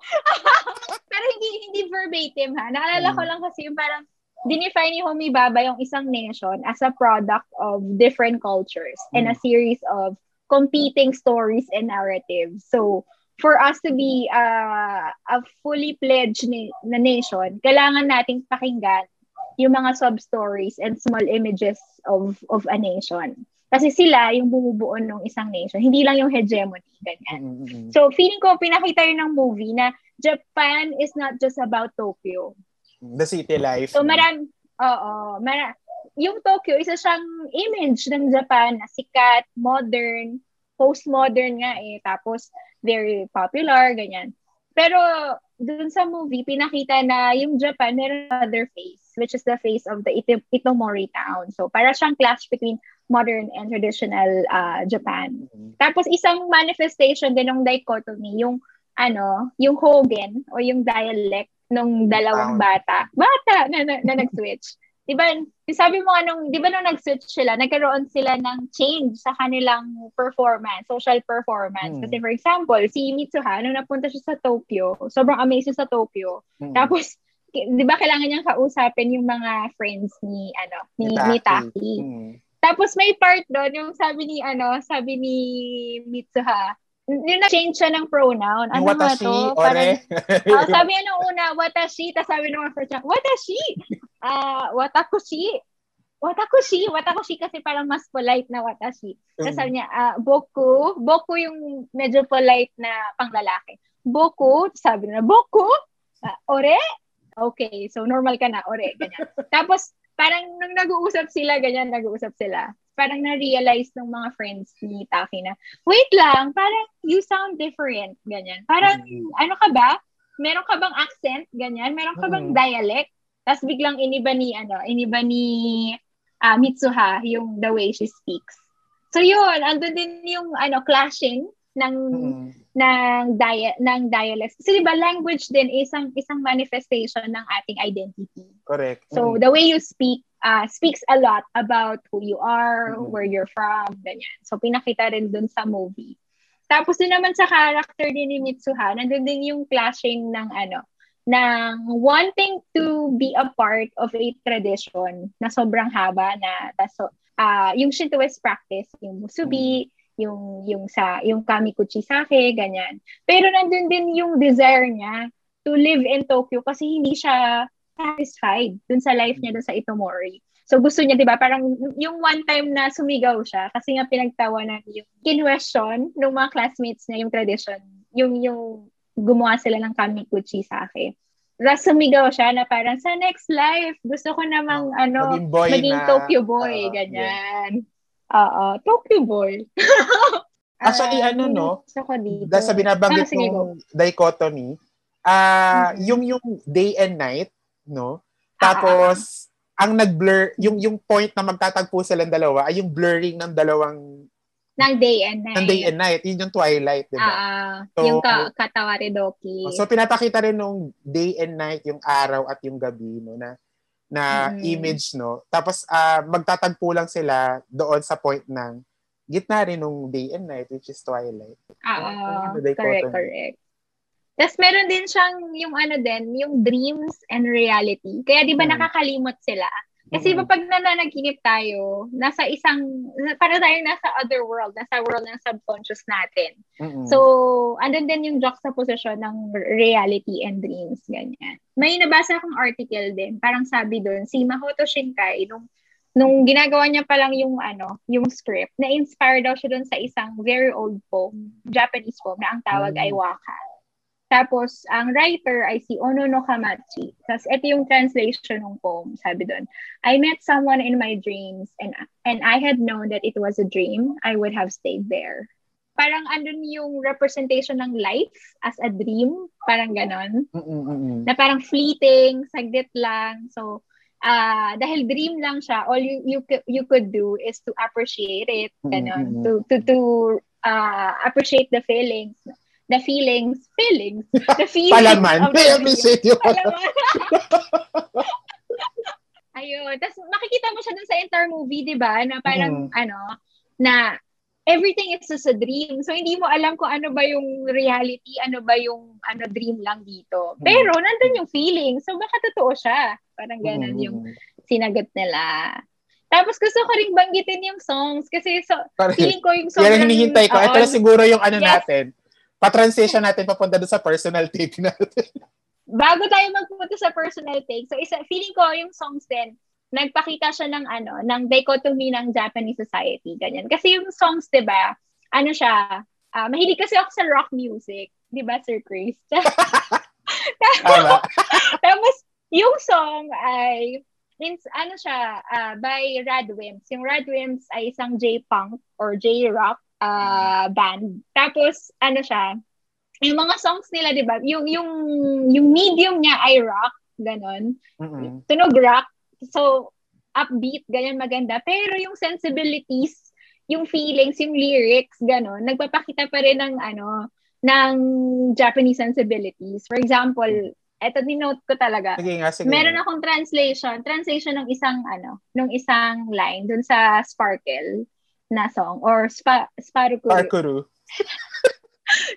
Pero hindi hindi verbatim ha. Naalala hmm. ko lang kasi yung parang dinefine ni Homi Bhabha yung isang nation as a product of different cultures hmm. and a series of competing stories and narratives. So, for us to be uh, a fully pledged na-, na nation, kailangan nating pakinggan yung mga sub-stories and small images of of a nation. Kasi sila yung bumubuo ng isang nation. Hindi lang yung hegemony, ganyan. Mm-hmm. So, feeling ko, pinakita yun ng movie na Japan is not just about Tokyo. The city life. So, marami, oo, marami, yung Tokyo, isa siyang image ng Japan na sikat, modern, postmodern nga eh, tapos very popular, ganyan. Pero, dun sa movie, pinakita na yung Japan, meron another face, which is the face of the It- Itomori town. So, para siyang clash between modern and traditional uh, Japan. Mm-hmm. Tapos isang manifestation din ng dichotomy, yung ano, yung hogen o yung dialect ng dalawang bata. Bata na, na, na nag-switch. 'Di ba? Sabi mo anong, 'di ba nung nag-switch sila, nagkaroon sila ng change sa kanilang performance, social performance. Mm-hmm. Kasi for example, si Mitsuha nung napunta siya sa Tokyo, sobrang amazed sa Tokyo. Mm-hmm. Tapos 'di ba kailangan niyang kausapin yung mga friends ni ano, ni Taki. Ni Taki. Mm-hmm. Tapos may part doon, yung sabi ni, ano, sabi ni Mitsuha, yung na-change siya ng pronoun. Ano watashi, to? Parang, uh, sabi niya nung una, watashi, tapos sabi nung first siya, watashi! Uh, watakushi. Watakushi. Watakushi kasi parang mas polite na watashi. Tapos sabi niya, uh, boku. Boku yung medyo polite na panglalaki. Boku. Sabi niya, boku. Uh, ore. Okay, so normal ka na, ore. Ganyan. Tapos, parang nung nag-uusap sila, ganyan, nag-uusap sila. Parang na-realize ng mga friends ni Taki na, wait lang, parang you sound different, ganyan. Parang, mm-hmm. ano ka ba? Meron ka bang accent, ganyan? Meron ka bang mm-hmm. dialect? Tapos biglang iniba ni, ano, iniba ni uh, Mitsuha, yung the way she speaks. So yun, andun din yung, ano, clashing ng, mm-hmm. ng, dia- ng dialects. Kasi diba, language din isang isang manifestation ng ating identity. Correct. So, mm-hmm. the way you speak uh, speaks a lot about who you are, mm-hmm. where you're from, ganyan. So, pinakita rin dun sa movie. Tapos din naman sa character din ni Mitsuha, nandun din yung clashing ng ano, ng wanting to be a part of a tradition na sobrang haba na, taso, uh, yung Shintoist practice, yung musubi, mm-hmm. yung yung sa yung kami kuchisake ganyan. Pero nandun din yung desire niya to live in Tokyo kasi hindi siya satisfied dun sa life niya dun sa Itomori. So gusto niya, 'di ba? Parang yung one time na sumigaw siya kasi nga pinagtawanan yung kinwestiyon ng mga classmates niya yung tradition, yung yung gumawa sila ng kami kuchisake. rasumigaw siya na parang sa next life, gusto ko namang oh, ano, maging, boy maging na, Tokyo boy, uh, ganyan. Oo, yeah. Tokyo boy. Actually, uh, ano no, dahil sa binabanggit ah, kong dichotomy, ah uh, mm-hmm. yung yung day and night, no? Tapos, ah, ang nag-blur, yung yung point na magtatagpo silang dalawa ay yung blurring ng dalawang ng day and night. Ng day and night. Yun yung twilight, di ba? Ah, so, yung ka- Kataware Doki. So, pinapakita rin nung day and night, yung araw at yung gabi, no, na na mm. image, no? Tapos, uh, magtatagpo lang sila doon sa point ng gitna rin nung day and night, which is twilight. Ah, so, uh, correct, correct. Tapos, meron din siyang yung ano din, yung dreams and reality. Kaya, di ba, mm. nakakalimot sila? Kasi pag nananaginip tayo, nasa isang, para tayo nasa other world, nasa world ng subconscious natin. Mm-hmm. So, andun din yung juxtaposition ng reality and dreams, ganyan. May nabasa akong article din, parang sabi doon, si Makoto Shinkai, nung, nung ginagawa niya pa lang yung, ano, yung script, na-inspire daw siya doon sa isang very old poem, Japanese poem, na ang tawag mm-hmm. ay waka. Tapos, ang writer ay si Ono no Kamachi. Tapos, ito yung translation ng poem, sabi doon. I met someone in my dreams and and I had known that it was a dream. I would have stayed there. Parang andun yung representation ng life as a dream. Parang ganon. Mm-mm-mm. Na parang fleeting, saglit lang. So, uh, dahil dream lang siya, all you you, you could do is to appreciate it. Ganon. To, to, to uh, appreciate the feelings. The feelings, feelings, the feelings. Palaman. Of I appreciate you. Palaman. Ayun. Tapos makikita mo siya dun sa entire movie, di ba? Na parang, mm. ano, na everything is just a dream. So, hindi mo alam kung ano ba yung reality, ano ba yung ano dream lang dito. Pero, mm. nandun yung feeling. So, baka totoo siya. Parang ganun mm. yung sinagot nila. Tapos gusto ko rin banggitin yung songs kasi so, parang, feeling ko yung songs. Yan ang hinihintay ko. Ito na siguro yung ano yes. natin. Pa-transition natin papunta doon sa personal take natin. Bago tayo magpunta sa personal take, so isa, feeling ko yung songs din, nagpakita siya ng ano, ng dichotomy ng Japanese society, ganyan. Kasi yung songs, di ba, ano siya, uh, mahilig kasi ako sa rock music, di ba, Sir Chris? Tapos, yung song ay, means, ano siya, uh, by Radwimps. Yung Radwimps ay isang J-punk or J-rock Uh, band. Tapos, ano siya, yung mga songs nila, di ba? Yung, yung, yung medium niya ay rock, ganon. Mm-hmm. Tunog rock. So, upbeat, ganyan maganda. Pero yung sensibilities, yung feelings, yung lyrics, ganon, nagpapakita pa rin ng, ano, ng Japanese sensibilities. For example, eto, dinote ko talaga. Sige nga, sige. Meron akong translation. Translation ng isang, ano, ng isang line dun sa Sparkle na song, or spa, Sparkle. Sparkle.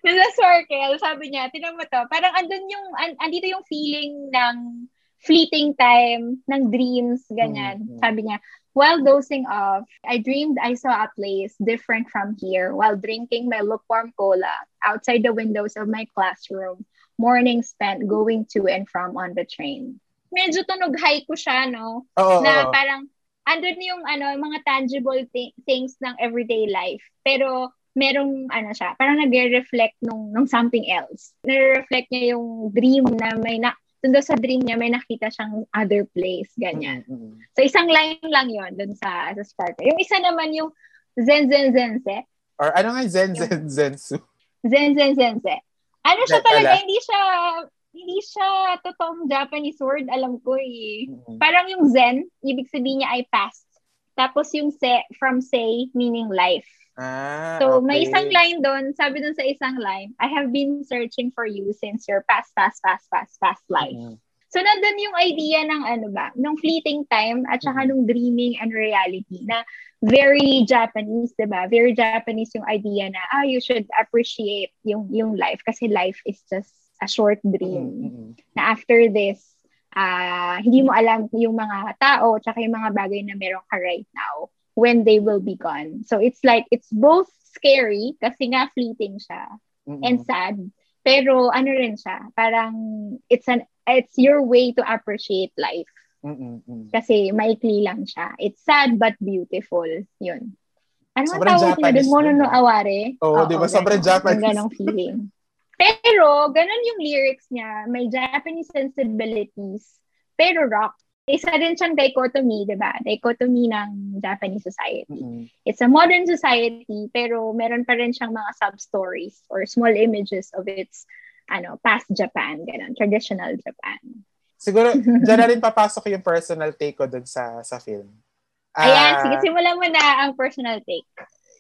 Nasa Sparkle, sabi niya, tinan mo to, parang andun yung, and, andito yung feeling ng fleeting time, ng dreams, ganyan. Mm-hmm. Sabi niya, while dozing off, I dreamed I saw a place different from here while drinking my lukewarm cola outside the windows of my classroom, morning spent going to and from on the train. Medyo tunog-high ko siya, no? Oh, na oh, oh. parang, andun yung ano, mga tangible th- things ng everyday life. Pero merong ano siya, parang nagre-reflect nung, nung something else. Nare-reflect niya yung dream na may na, doon sa dream niya may nakita siyang other place, ganyan. Mm-hmm. So isang line lang yon doon sa, sa Sparkle. Yung isa naman yung Zen Zen Zense. Or ano nga Zen Zen Zensu? Zen Zen Zense. Ano siya talaga, ala. hindi siya, hindi siya totoong Japanese word, alam ko eh. Mm-hmm. Parang yung Zen, ibig sabihin niya ay past. Tapos yung se, from say, meaning life. Ah, so, okay. May isang line doon, sabi doon sa isang line, I have been searching for you since your past, past, past, past, past life. Mm-hmm. So, nandun yung idea ng ano ba, ng fleeting time at saka mm-hmm. ng dreaming and reality na very Japanese, di ba? Very Japanese yung idea na, ah, you should appreciate yung yung life kasi life is just a short dream. Mm-hmm. Na after this, uh, hindi mo alam yung mga tao tsaka yung mga bagay na meron ka right now when they will be gone. So it's like, it's both scary kasi nga fleeting siya mm-hmm. and sad. Pero ano rin siya, parang it's an it's your way to appreciate life. Mm-hmm. Kasi maikli lang siya. It's sad but beautiful. Yun. Ano ang tawag na doon? Mono no aware? Oo, di ba? Sobrang Japanese. Ang ganong feeling. Pero, ganun yung lyrics niya. May Japanese sensibilities. Pero rock. Isa rin siyang dichotomy, di ba? Dichotomy ng Japanese society. Mm-hmm. It's a modern society, pero meron pa rin siyang mga sub-stories or small images of its ano past Japan, ganun, traditional Japan. Siguro, dyan na rin papasok yung personal take ko dun sa, sa film. Uh, Ayan, sige, simulan mo na ang personal take.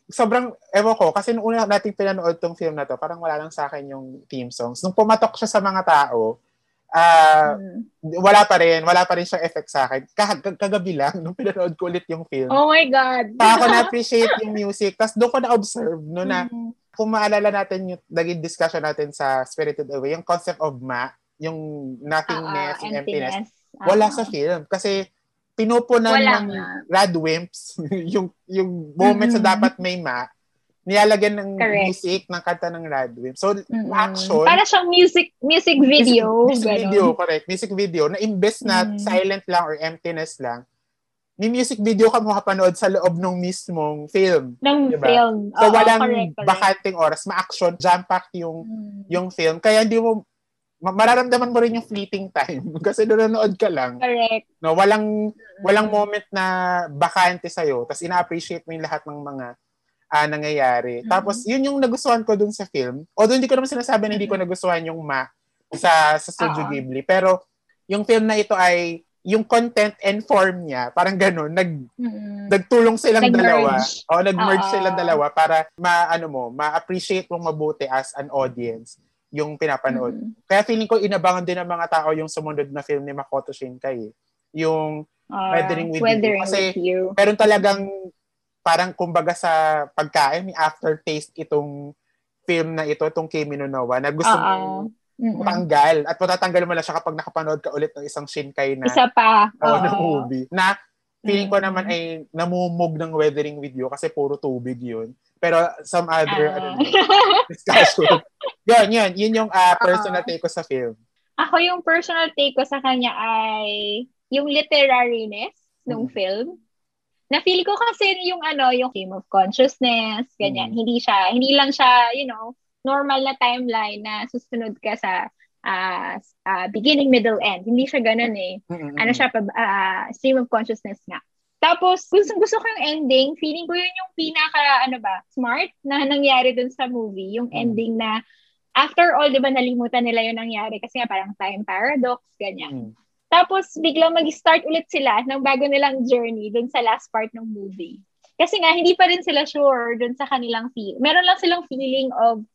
Sobrang, ewan ko, kasi nung una nating pinanood tong film na to, parang wala lang sa akin yung theme songs. Nung pumatok siya sa mga tao, Uh, mm. wala pa rin wala pa rin siyang effect sa akin Kag- kagabi lang nung pinanood ko ulit yung film. Oh my God. Saka ako na-appreciate yung music, tapos doon ko na-observe no, na mm. kung maalala natin yung naging discussion natin sa Spirited Away, yung concept of ma, yung nothingness, uh-oh, yung emptiness, emptiness. Wala sa film kasi pinupunan ng Radwimps yung, yung moments mm. na dapat may ma, nilalagyan ng correct music, ng kanta ng Radwimps. So, mm-hmm. action. Para siyang music music video. Music, music video, correct. Music video na imbes na mm. silent lang or emptiness lang, may music video ka makapanood sa loob ng mismong film. Ng diba? Film. So, oh, walang oh, correct, correct. bakanting oras. Ma-action, jam-packed yung, mm. yung film. Kaya hindi mo, mararamdaman mo rin yung fleeting time kasi nanonood ka lang. Correct. No, walang, walang moment na bakante sa'yo. Tapos, ina-appreciate mo yung lahat ng mga Ah, nangyayari. Mm-hmm. Tapos, yun yung nagustuhan ko dun sa film. Although, hindi ko naman sinasabi na hindi ko nagustuhan yung ma sa, sa Studio uh-huh. Ghibli. Pero, yung film na ito ay, yung content and form niya, parang ganun, nag, mm-hmm. nagtulong silang dalawa. O, nag-merge uh-huh. silang dalawa para ma, ano mo, ma-appreciate mong mabuti as an audience yung pinapanood. Mm-hmm. Kaya feeling ko, inabangan din ng mga tao yung sumunod na film ni Makoto Shinkai. Yung uh, Weathering with You. Kasi, meron talagang parang kumbaga sa pagkain, may aftertaste itong film na ito, itong Kimi no Na wa, na gusto mong matanggal. At matatanggal mo lang siya kapag nakapanood ka ulit ng isang Shinkai na isa pa. Oh, na movie. Na feeling ko naman ay namumog ng Weathering with You kasi puro tubig yun. Pero some other uh. ano, discussion. Yun, yun. Yun yung uh, personal take ko sa film. Ako yung personal take ko sa kanya ay yung literariness ng hmm. film. Na-feel ko kasi yung ano, yung game of consciousness, ganyan. Mm. Hindi siya, hindi lang siya, you know, normal na timeline na susunod ka sa uh, uh, beginning, middle, end. Hindi siya ganun eh. Mm-hmm. Ano siya, uh, stream of consciousness nga. Tapos, gusto, gusto ko yung ending. Feeling ko yun yung pinaka, ano ba, smart na nangyari dun sa movie. Yung mm. ending na, after all, di ba, nalimutan nila yung nangyari kasi nga parang time paradox, ganyan. Mm. Tapos, biglang mag-start ulit sila ng bago nilang journey dun sa last part ng movie. Kasi nga, hindi pa rin sila sure dun sa kanilang feel. Meron lang silang feeling of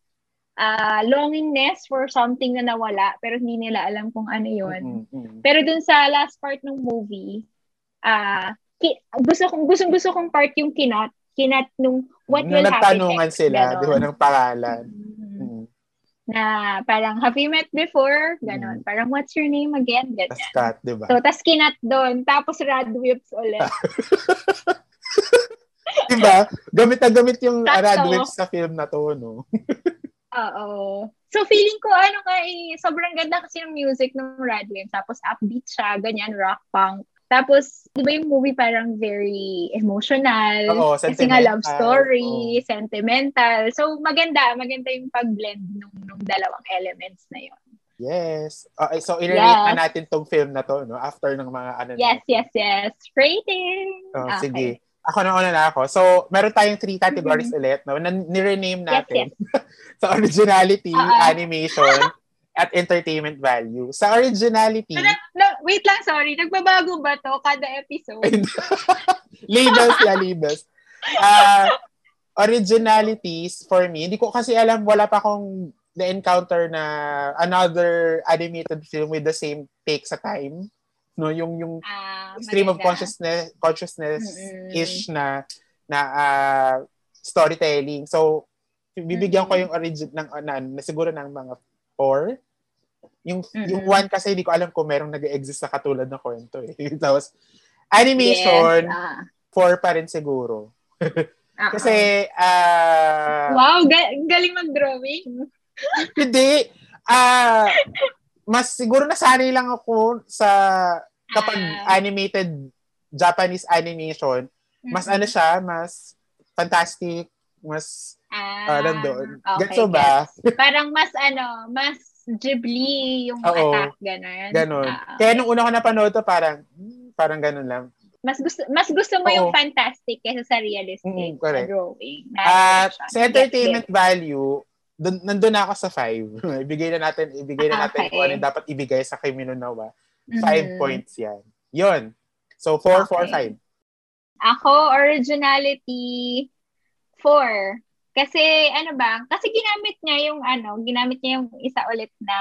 uh, longingness for something na nawala, pero hindi nila alam kung ano yun. Mm-hmm. Pero dun sa last part ng movie, uh, ki- gusto kong gusto, gusto kong part yung kinat, kinat nung what nung will happen. Nagtanungan sila, di ba, ng pangalan. Mm-hmm. Na parang, have you met before? Ganon. Mm. Parang, what's your name again? Ganyan. Tas cat, diba? So, tas kinat doon. Tapos, Radwimps ulit. Diba? Gamit na gamit yung Tato. Radwimps sa film na to, no? Oo. So, feeling ko, ano nga, eh, sobrang ganda kasi yung music ng Radwimps. Tapos, upbeat siya. Ganyan, rock, punk. Tapos, di ba yung movie parang very emotional? Oo, kasi nga love story, oo. Sentimental. So, maganda. Maganda yung pag-blend nung, nung dalawang elements na yon. Yes. Uh, so, i-rate yes. na natin tong film na to, no? After ng mga ano. Yes, na. yes, yes. Rating. Oh, okay. Sige. Ako na una na ako. So, meron tayong three categories mm-hmm. ulit, no? Na nirename natin. Yes, yes. So, originality, uh-oh. Animation, at entertainment value. Sa originality... No, no, wait lang, sorry. Nagbabago ba to kada episode? labels na, labels. Uh, originalities for me, hindi ko kasi alam, wala pa akong na-encounter na another animated film with the same take sa time. No, yung yung uh, stream of consciousness consciousness-ish mm-hmm. na na uh, storytelling. So, bibigyan mm-hmm. ko yung origin ng, na, na siguro ng mga Or, yung, mm-hmm. yung one kasi hindi ko alam kung merong nag-exist na katulad na kwento eh. Tapos, animation, yes, ah. four pa rin siguro. Kasi, ah... Uh, wow, ga- galing mag-drawing. Hindi. Ah, uh, mas siguro nasanay lang ako sa kapag ah. animated Japanese animation, mm-hmm. mas ano siya, mas fantastic, mas Ah, ah nandoon. Okay. Ganso ba? Parang mas ano, mas Ghibli yung Oo. attack. Ganun. Ganun. Ah, okay. Kaya nung una ko napanood to, parang, parang ganun lang. Mas gusto mas gusto mo Oo. yung fantastic kaysa sa realistic mm, correct. drawing. Ah, uh, sa entertainment yes, yes. value, dun, nandun na ako sa five. ibigay na natin, ibigay na natin okay. kung ano dapat ibigay sa Kimi no Na wa. five mm. points yan. Yun. So, four, four, five. Ako, originality, four. Kasi, ano ba? Kasi ginamit niya yung, ano, ginamit niya yung isa ulit na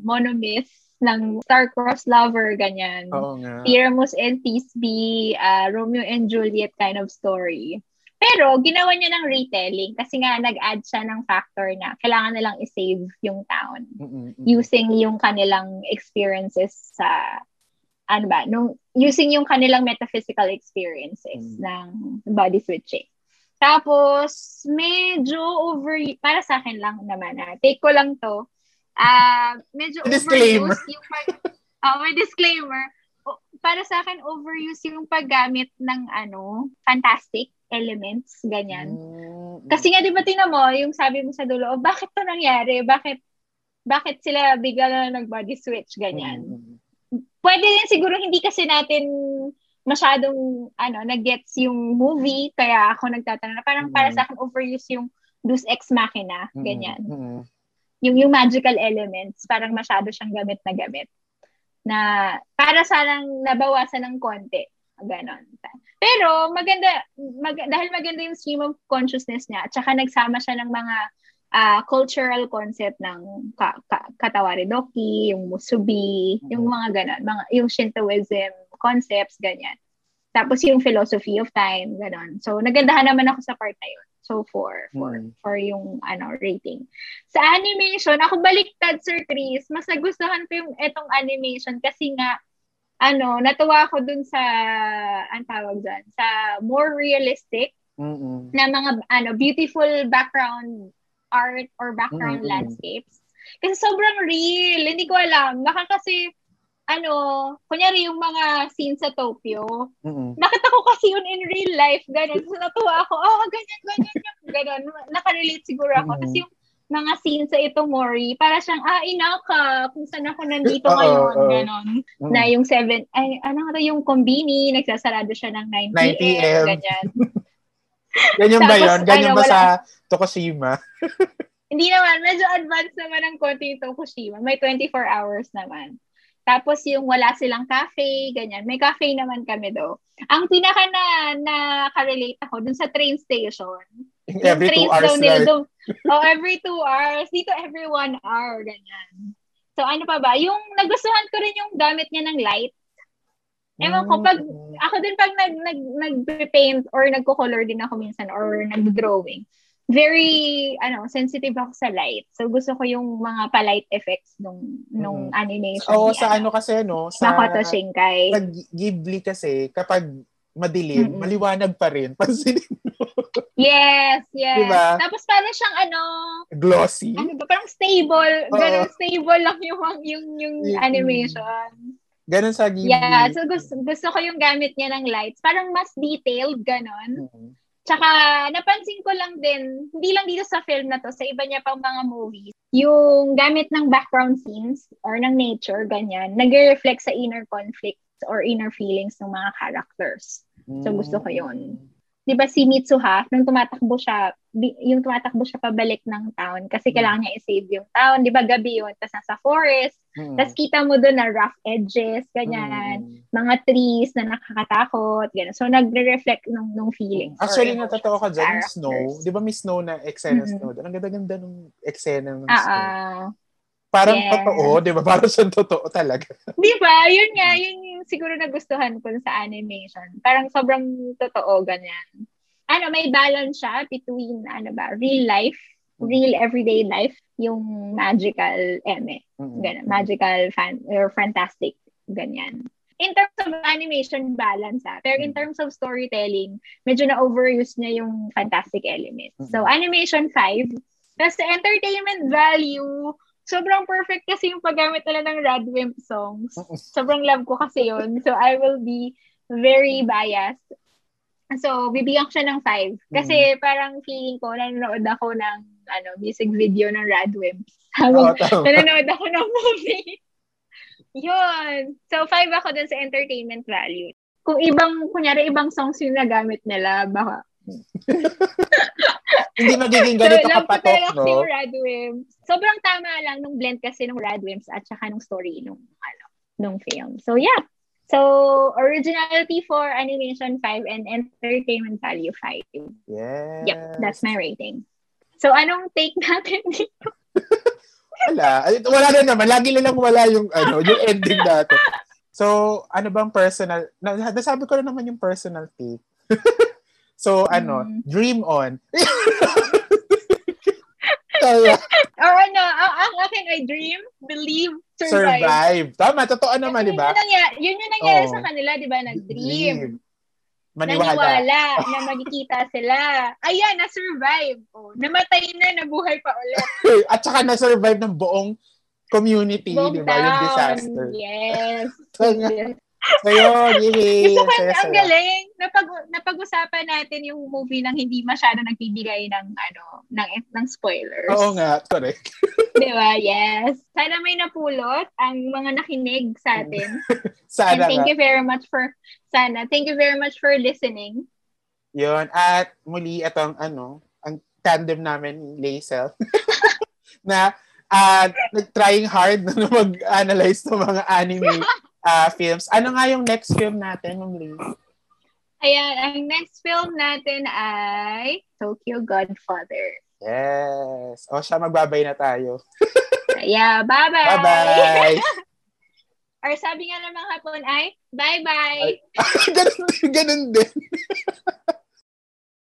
monomyth ng star-crossed lover, ganyan. Oo nga. Pyramus and Thisbe, uh, Romeo and Juliet kind of story. Pero, ginawa niya ng retelling kasi nga nag-add siya ng factor na kailangan nilang i-save yung town mm-hmm. using yung kanilang experiences sa, ano ba, nung, using yung kanilang metaphysical experiences mm-hmm. ng body switching. Tapos, medyo over... Para sa akin lang naman, ah. Take ko lang to. Uh, medyo disclaimer. overuse yung... Pag- oh, may disclaimer. O, para sa akin, overuse yung paggamit ng ano fantastic elements, ganyan. Mm-hmm. Kasi nga, di ba tinan mo, yung sabi mo sa dulo, oh, bakit to nangyari? Bakit bakit sila bigla na nag-body switch, ganyan? Mm-hmm. Pwede din siguro hindi kasi natin... masyadong, ano, nag-gets yung movie, kaya ako nagtatanong na parang mm. para sa akin, overuse yung Deus Ex Machina, ganyan. Mm. Yung, yung magical elements, parang masyado siyang gamit na gamit. Na, para sarang nabawasan ng konti. Ganon. Pero, maganda, mag, dahil maganda yung stream of consciousness niya, tsaka nagsama siya ng mga uh, cultural concept ng ka, ka, Kataware Doki, yung Musubi, mm. yung mga ganon, mga, yung Shintoism, concepts, ganyan. Tapos yung philosophy of time, gano'n. So, nagandahan naman ako sa part na yun. So, for, for, mm. for yung, ano, rating. Sa animation, ako baliktad, Sir Chris. Mas nagustuhan ko yung etong animation kasi nga, ano, natuwa ako dun sa, ang tawag dyan, sa more realistic Mm-mm. na mga, ano, beautiful background art or background Mm-mm. landscapes. Kasi sobrang real. Hindi ko alam. Baka kasi, ano, kunyari yung mga scenes sa Tokyo, mm-hmm. nakita ko kasi yun in real life, ganun. So, natuwa ako, oh, ganyan, ganyan, ganyan. Nakarelate siguro ako. Mm-hmm. Kasi yung mga scenes sa Itomori, para siyang, ah, inaka, kung saan ako nandito ngayon, oh, oh. ganun. Mm-hmm. Na yung seven, ay, ano nga yung kombini, nagsasarado siya ng nine p.m. ganyan. Ganyan ba yun? Ganyan ano, ba sa Tokushima? Hindi naman, medyo advanced naman ang konti yung Tokushima. May twenty-four hours naman. Tapos yung wala silang cafe, ganyan. May cafe naman kami do. Ang pinaka na nakarelate ako dun sa train station. Every two hours nila. Dun, oh, every two hours. Dito every one hour, ganyan. So ano pa ba? Yung nagustuhan ko rin yung gamit niya ng light. Ewan ko, pag, ako din pag nag, nag, nag-paint or nagko-color din ako minsan or nag-drawing. Very, ano, sensitive ako sa light. So, gusto ko yung mga pa-light effects nung, nung mm. animation. Oo, niya. Sa ano kasi, no? Sa Makoto Shinkai. Sa Ghibli kasi, kapag madilim, mm-mm. maliwanag pa rin. Pansinin mo. Yes, yes. Diba? Tapos parang siyang, ano... glossy. Ano ba? Parang stable. Uh-oh. Ganun, stable lang yung, yung, yung mm-hmm. animation. Ganun sa Ghibli. Yeah, so gusto, gusto ko yung gamit niya ng lights. Parang mas detailed, ganun. Mm-hmm. Tsaka, napansin ko lang din, hindi lang dito sa film na to, sa iba niya pang mga movies, yung gamit ng background scenes or ng nature, ganyan, nag-reflect sa inner conflicts or inner feelings ng mga characters. So, gusto ko yun. Di ba si Mitsuha, nung tumatakbo siya, yung tumatakbo siya pabalik ng town kasi kailangan niya i-save yung town. Di ba gabi yun, tas nasa forest, mm. tas kita mo doon na rough edges, ganyan, mm. mga trees na nakakatakot, ganyan. So, nagre-reflect ng, ng feelings. Actually, natatawa ka dyan, yung snow. Di ba may snow na eksena mm. snow? Ang ganda-ganda ng eksena ng uh-uh. snow. Parang yes. totoo, di ba? Parang siyang totoo talaga. Di ba? Yun nga, yun yung siguro nagustuhan ko sa animation. Parang sobrang totoo, ganyan. Ano, may balance siya between, ano ba, real life, real everyday life, yung magical eme. Ganyan, magical fan, or fantastic, ganyan. In terms of animation, balance ah. Pero in terms of storytelling, medyo na-overuse niya yung fantastic elements. So, animation five. Tapos entertainment value, sobrang perfect kasi yung paggamit nila ng Radwimps songs. Sobrang love ko kasi yun. So, I will be very biased. So, bibigyan ko siya ng five. Kasi mm. parang feeling ko, nanonood ako ng ano, music video ng Radwimps. Oh, nanonood ako ng movie. Yun. So, five ako dun sa entertainment value. Kung ibang, kunyari, ibang songs yung nagamit nila, baka. Hindi magiging ganito so, kapatok, no? So, Radwimps. Sobrang tama lang nung blend kasi nung Radwimps at saka nung story nung, ano, nung film. So, yeah. So, originality for animation five and entertainment value five. Yes. Yep, that's my rating. So, anong take natin dito? Wala. Wala na naman. Lagi lang wala yung, ano, yung ending natin. So, ano bang personal? Nasabi ko na naman yung personal take. So, ano, mm. dream on. Or ano, ang, ang akin ay dream, believe, survive. Survive. Tama, totoo naman, di ba? Yun yung nangyari oh. sa kanila, di ba? Nag-dream. Maniwala. Naniwala na magkikita sila. Ayan, na-survive. Oh, namatay na, nabuhay pa ulit. At saka na-survive ng buong community, di ba? Yung disaster. Yes. So yun, yay. Gusto ko, ang galing. Napag- napag-usapan natin yung movie nang hindi masyado nagbibigay ng, ano, ng, ng spoilers. Oo nga, correct. Diba? Yes. Sana may napulot ang mga nakinig sa atin. Sana. And thank nga. you very much for, sana, thank you very much for listening. Yun. At muli, itong, ano, ang tandem namin, Laisel, na, uh, nag-trying hard na mag-analyze ng mga anime Uh, films. Ano nga yung next film natin, Ma'am Lee? Ayan, ang next film natin ay Tokyo Godfather. Yes. O siya, magbabay na tayo. Yeah, bye-bye. Bye-bye. Or sabi nga ng mga Hapon ay, bye-bye. Ganun, ganun din.